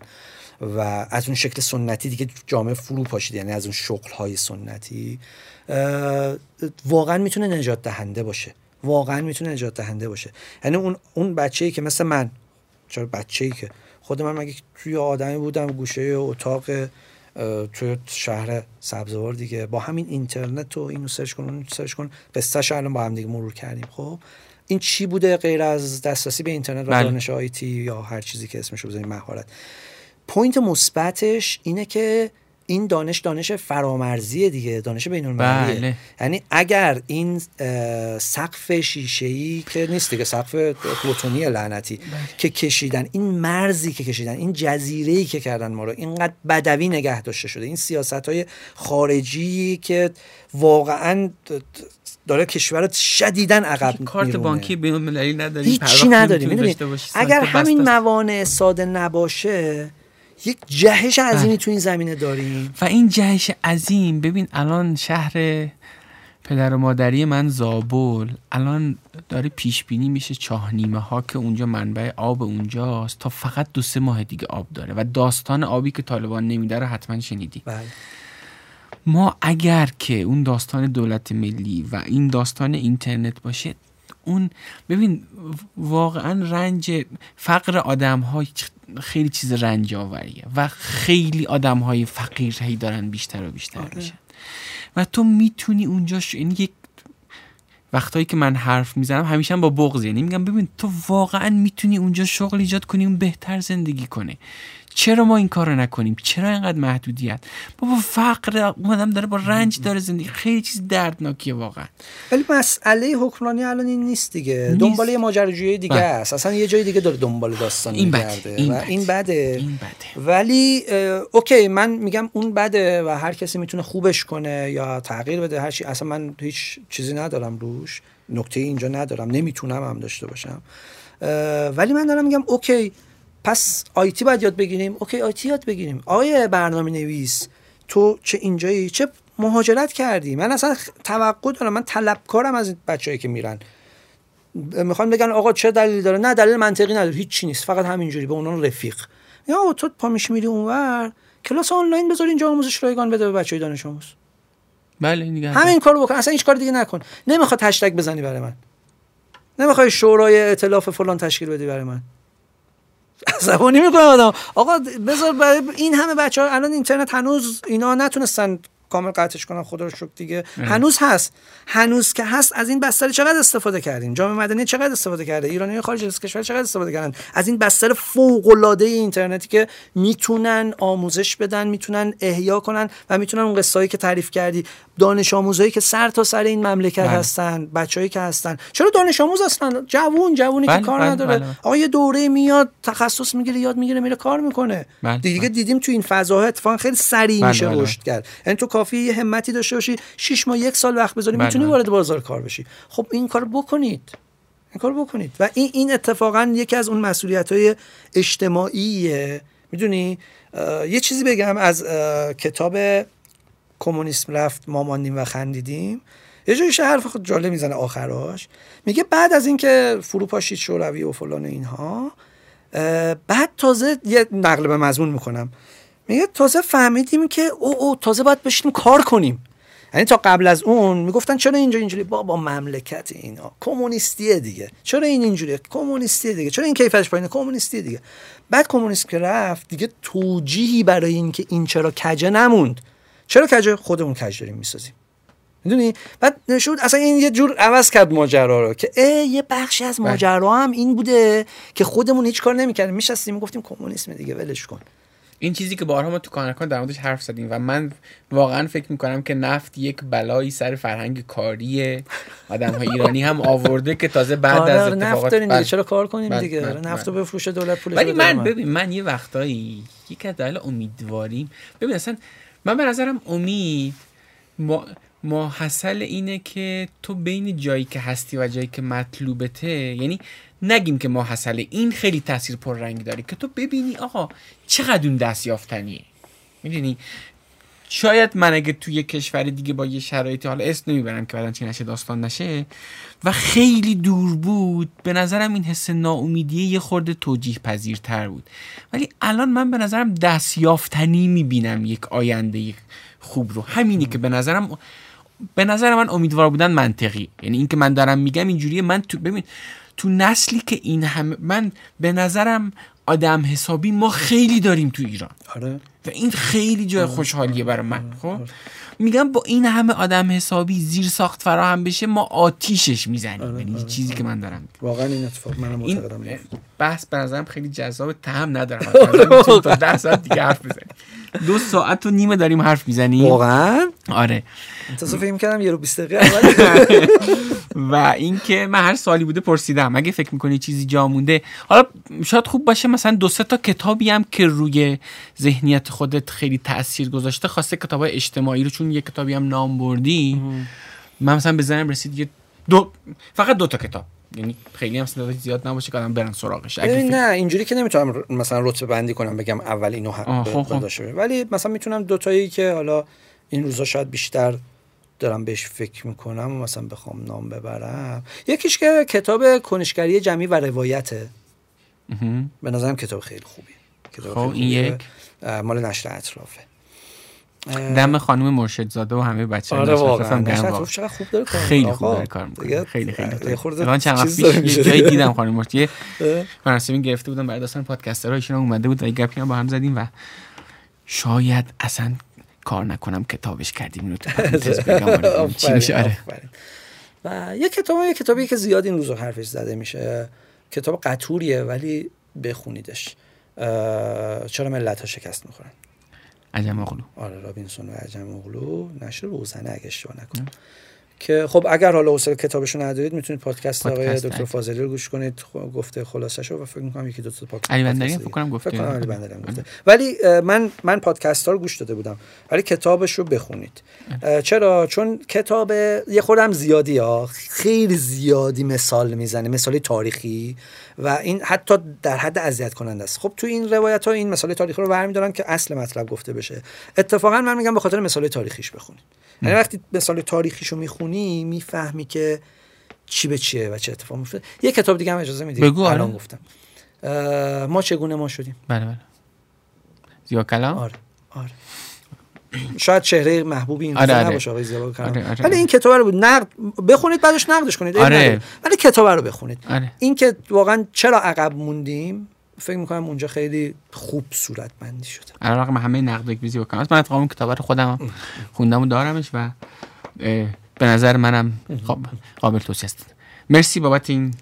و از اون شکل سنتی دیگه جامعه فرو پاشید، یعنی از اون شغل‌های سنتی، واقعا میتونه نجات دهنده باشه. یعنی اون بچه‌ای که مثل من، چرا بچه‌ای که خود من، مگه توی آدمی بودم گوشه اتاق توی شهر سبزوار دیگه، با همین اینترنت و اینو سرچ کن، اون سرچ کن، قصه‌ش الان با هم دیگه مرور کردیم. خب این چی بوده غیر از دسترسی به اینترنت و دانش آیتی یا هر چیزی که اسمش رو بزنیم، مهارت. پوینت مثبتش اینه که این دانش فرامرزیه دیگه، دانش بین‌المللیه. بله. یعنی اگر این سقف شیشه‌ای که نیست دیگه، سقف پلوتونی لعنتی، بله، که کشیدن، این مرزی که کشیدن، این جزیره‌ای که کردن ما رو اینقدر بدوی نگه داشته شده، این سیاست‌های خارجی که واقعاً داره کشورت شدیداً عقب می‌رونه. کارت بانکی بین‌المللی نداری، هیچی نداری، می‌دونی. اگر همین موانع ساده نباشه، یک جهش عظیمی تو این زمینه داریم. و این جهش عظیم، ببین الان شهر پدر و مادری من زابل الان داره پیش بینی میشه 4 نیمه‌ها که اونجا منبع آب اونجاست تا فقط 2-3 ماه دیگه آب داره، و داستان آبی که طالبان نمیده رو حتما شنیدی. بله. ما اگر که اون داستان دولت ملی و این داستان اینترنت باشه، اون ببین واقعا رنج فقر آدم‌ها خیلی چیز رنج آوریه و خیلی آدم‌های فقیر هی دارن بیشتر و بیشتر میشن و تو میتونی اونجا این یک وقتایی که من حرف میزنم همیشه با بغض، یعنی میگم ببین تو واقعا میتونی اونجا شغل ایجاد کنی، اون بهتر زندگی کنه. چرا ما این کارو نکنیم؟ چرا اینقدر محدودیت؟ بابا فقر آدم داره با رنج داره زندگی، خیلی چیز دردناکیه واقعا. ولی مسئله حکمرانی الان این نیست دیگه، دنبال یه ماجراجویی دیگه است، اصلا یه جای دیگه داره دنبال داستان می‌گرده. این بده. ولی اوکی، من میگم اون بده و هر کسی میتونه خوبش کنه یا تغییر بده، هر چی، اصلا من هیچ چیزی ندارم روش، نکته اینجا ندارم، نمیتونم هم داشته باشم. ولی من دارم میگم اوکی، پس آیتی باید یاد بگیریم. اوکی، آیتی یاد بگیریم. آیه برنامه نویس، تو چه اینجایی، چه مهاجرت کردی. من اصلا توقع دارم، من طلبکارم از بچه‌ای که میرن میخوان بگن آقا چه دلیل داره. نه، دلیل منطقی نداره، هیچ چی نیست، فقط همینجوری به اونان رفیق. یا تو پا میشی میری اونور، کلاس آنلاین بذار، اینجا آموزش رایگان بده به بچه‌های دانش آموز. بله دیگه، همین کارو بکن، اصلا هیچ کار دیگه نکن. نمیخواد هشتگ بزنی برای من، نمیخواد شورای ائتلاف فلان تشکیل بدی برای من. عصبانی میکنه آدم. آقا بذار این همه بچه‌ها الان اینترنت هنوز اینا نتونستن کامل قطعش کنم خدا رو شکر دیگه. هنوز هست، هنوز که هست. از این بستر چقدر استفاده کردیم، جامعه مدنی چقدر استفاده کرده، ایرانیان خارج از کشور چقدر استفاده کردن از این بستر فوق العاده اینترنتی که میتونن آموزش بدن، میتونن احیا کنن و میتونن اون قصه‌ای که تعریف کردی، دانش آموزایی که سر تا سر این مملکت هستن، بچه‌ای که هستن، چرا دانش آموز هستن، جوونی که کار نداره، آقا یه دوره میاد تخصص میگیره، یاد میگیره، میره کار میکنه دیگه. دیدیم تو این فضاها اتفاقا خیلی سریع میشه رشد کرد. یعنی تو کافیه یه همتی داشته باشی، 6 ماه یک سال وقت بذاری میتونی وارد بازار کار بشی. خب این کارو بکنید، این کارو بکنید. و این اتفاقا یکی از اون مسئولیت‌های اجتماعیه. میدونی یه چیزی بگم از کتاب کمونیسم رفت ما ماندیم و خندیدیم، یه جوری حرف خود جالب میزنه آخرش، میگه بعد از اینکه فروپاشید شوروی و فلان و اینها، بعد تازه یه نقل به مضمون میکنم، میگه تازه فهمیدیم که او تازه باید بشینیم کار کنیم. یعنی تا قبل از اون میگفتن چرا اینجا اینجوری، بابا مملکت اینا کمونیستیه دیگه، چرا این اینجوریه، کمونیستیه دیگه، چرا این کیفیتش پایینه، کمونیستیه دیگه. بعد کمونیسم که رفت دیگه توجیهی برای این که این چرا کجه نموند. چرا کجه؟ خودمون کج داریم میسازیم، میدونی. بعد نشود اصلا این یه جور عوض کرد ماجرا رو که یه بخشی از ماجرا هم این بوده که خودمون هیچ کار نمی‌کردیم، می‌شستیم میگفتیم کمونیسم دیگه، ولش کن. این چیزی که بارها ما تو کارنکن در موردش حرف زدیم و من واقعا فکر میکنم که نفت یک بلایی سر فرهنگ کاری آدم‌های ایرانی هم آورده که تازه بعد از اتفاقات نفت چرا کار کنیم دیگه، نفتو بفروشه دولت پولش بده. ولی من ببین، من یه وقتایی یک دلیل امیدواریم. ببین اصلا من به نظرم امید حاصل اینه که تو بین جایی که هستی و جایی که مطلوبته، یعنی نگیم که ما حاصل این خیلی تاثیر پررنگ داره که تو ببینی آقا چقدر اون دستیافتنیه. میدونی شاید من اگه توی کشور دیگه با یه شرایطی، حالا اسم نمیبرم که بعدن چی نشه، داستان نشه و خیلی دور بود، به نظرم این حس ناامیدی یه خورده توجیه پذیرتر بود. ولی الان من به نظرم دستیافتنی میبینم یک آینده یک خوب رو. همینی که به نظر من امیدوار بودن منطقی، یعنی این که من دارم میگم اینجوریه. من تو ببین تو نسلی که این همه، من به نظرم آدم حسابی ما خیلی داریم تو ایران. آره. و این خیلی جای خوشحالیه برای من. خب میگم با این همه آدم حسابی زیر ساخت فراهم بشه، ما آتیشش میزنیم. یعنی چیزی که من دارم واقعا این اتفاق منم معتقدم. بحث به نظرم خیلی جذاب، تهم ندارم. میتونیم تا 10 ساعت دیگه حرف بزنیم. 2 ساعت و نیم داریم حرف میزنیم واقعا. آره انتصاف فکر می‌کردم یه رو 20 دقیقه اول. و اینکه من هر سوالی بوده پرسیدم. اگه فکر می‌کنی چیزی جا مونده، حالا شاید خوب باشه مثلا 2-3 تا کتابی هم که روی ذهنیت خودت خیلی تأثیر گذاشته، خاصه کتاب‌های اجتماعی رو، چون یه کتابی هم نام بردی، من مثلا به ذهنم رسید یه فقط 2 تا کتاب، یعنی خیلی هم صداش زیاد نباشه که آدم برن سراغش. نه اینجوری که نمیتونم مثلا رتبه بندی کنم بگم اول اینو حق داشته، ولی مثلا میتونم 2 تایی که حالا این روزا شاید بیشتر دارم بهش فکر میکنم و مثلا بخوام نام ببرم، یکیش که کتاب کنشگری جمعی و روایته، به نظرم کتاب خیلی خوبیه. کتاب یک مال نشر اطرافه، دم خانم مرشدزاده و همه بچه‌ها. آره واقعا نشر اطراف چقدر خوب داره کار می‌کنه، خیلی خوب داره کار می‌کنه، خیلی خوبه. من چند وقت پیش جایی دیدم خانم مرشد فرانسوی گرفته بودم برای داستان پادکسترها، ایشون اومده بود و گپی هم با هم زدیم و شاید اصلا کار نکنم کتابش کردیم اینو بگم چی میشه. آره. و یه کتابی که زیاد این روزا حرفش زده میشه، کتاب قطوریه ولی بخونیدش، چرا ملت ها شکست میخورن، عجم اوغلو. آره رابینسون و عجم اوغلو، نشر روزنه اگه اشتباه نکنم. که خب اگر حالا حوصله کتابشو ندارید میتونید پادکست آقای دکتر فاضلی رو گوش کنید، گفته خلاصه‌شو و فکر می‌کنم یکی دو تا پادکست علی بندری فکر کنم گفته. ولی من پادکست ها رو گوش داده بودم، ولی کتابشو بخونید. چرا؟ چون کتاب یه خوردم زیادی ها، خیلی زیادی مثال میزنه، مثال تاریخی و این حتی در حد اذیت کننده است. خب تو این روایت‌ها این مثال تاریخی رو برمی‌دارن که اصل مطلب گفته بشه. اتفاقا من میگم به خاطر مثال تاریخیش بخونید. یعنی وقتی مثال تاریخیشو میفهمی که چی به چیه و چه اتفاق میفته. یه کتاب دیگه هم اجازه میدید بگو. الان گفتم ما چگونه ما شدیم. بله زیبا کلام. آره شاید چهره محبوبی این روزا نباشه آقای زیبا کلام. ولی این کتاب رو بود نقد بخونید، بعدش نقدش کنید. ولی کتاب رو بخونید. این که واقعا چرا عقب موندیم فکر می‌کنم اونجا خیلی خوب صورت بندی شده. علاوه همه نقد‌انگیزی بکنم. من اتفاقا اون کتاب رو خودم خوندم و دارمش و به نظر منم قابل توصیه است. مرسی بابت این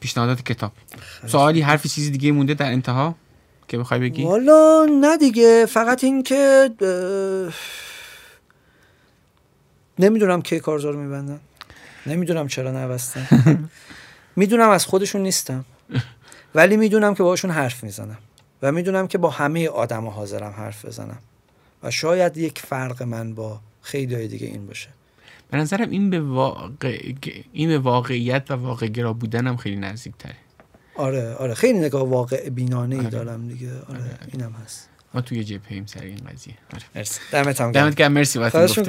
پیشنهادات کتاب. سوالی حرفی چیزی دیگه مونده در انتها که بخوای بگی؟ والا نه دیگه، فقط این که نمیدونم کی کارزار میبندن، نمیدونم چرا نوستن. میدونم از خودشون نیستم، ولی میدونم که باشون حرف میزنم و میدونم که با همه آدم ها حاضرم حرف بزنم و شاید یک فرق من با خیلی‌های دیگه این باشه. به نظرم این به واقعیت و واقع گرا بودنم خیلی نزدیک تره. آره خیلی نگاه واقع بینانه ای دارم دیگه. آره. اینم هست. ما توی جبهه‌ایم سر این قضیه. آره. مرسی. دمت گرم. مرسی واسه گفتگو.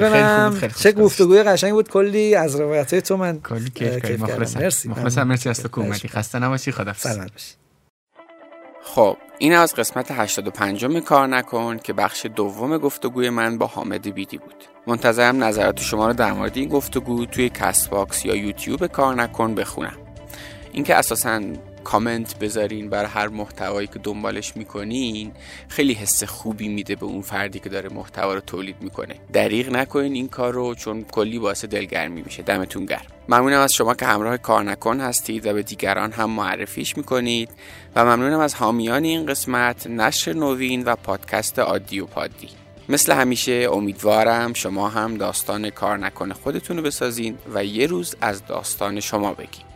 خیلی خوب. چه گفتگوی قشنگی بود. کلی از روایت‌های تو من کلی کیف مخلصم. مرسی از تو که اومدی. خسته نباشی. خداحافظ. سلامت باشی. خب این از قسمت 85 کار نکن که بخش دوم گفتگوی من با حامد بیدی بود. منتظرم نظرات شما رو در مورد این گفتگو توی کست باکس یا یوتیوب کار نکن بخونم. اینکه اساساً کامنت بذارین برای هر محتوایی که دنبالش میکنین خیلی حس خوبی میده به اون فردی که داره محتوا رو تولید میکنه. دریغ نکنین این کار رو، چون کلی باعث دلگرمی میشه. دمتون گرم. ممنونم از شما که همراه کار نکن هستید و به دیگران هم معرفیش میکنید و ممنونم از حامیان این قسمت، نشر نوین و پادکست عادیو پادی. مثل همیشه امیدوارم شما هم داستان کار نکن خودتون رو بسازین و یه روز از داستان شما بگین.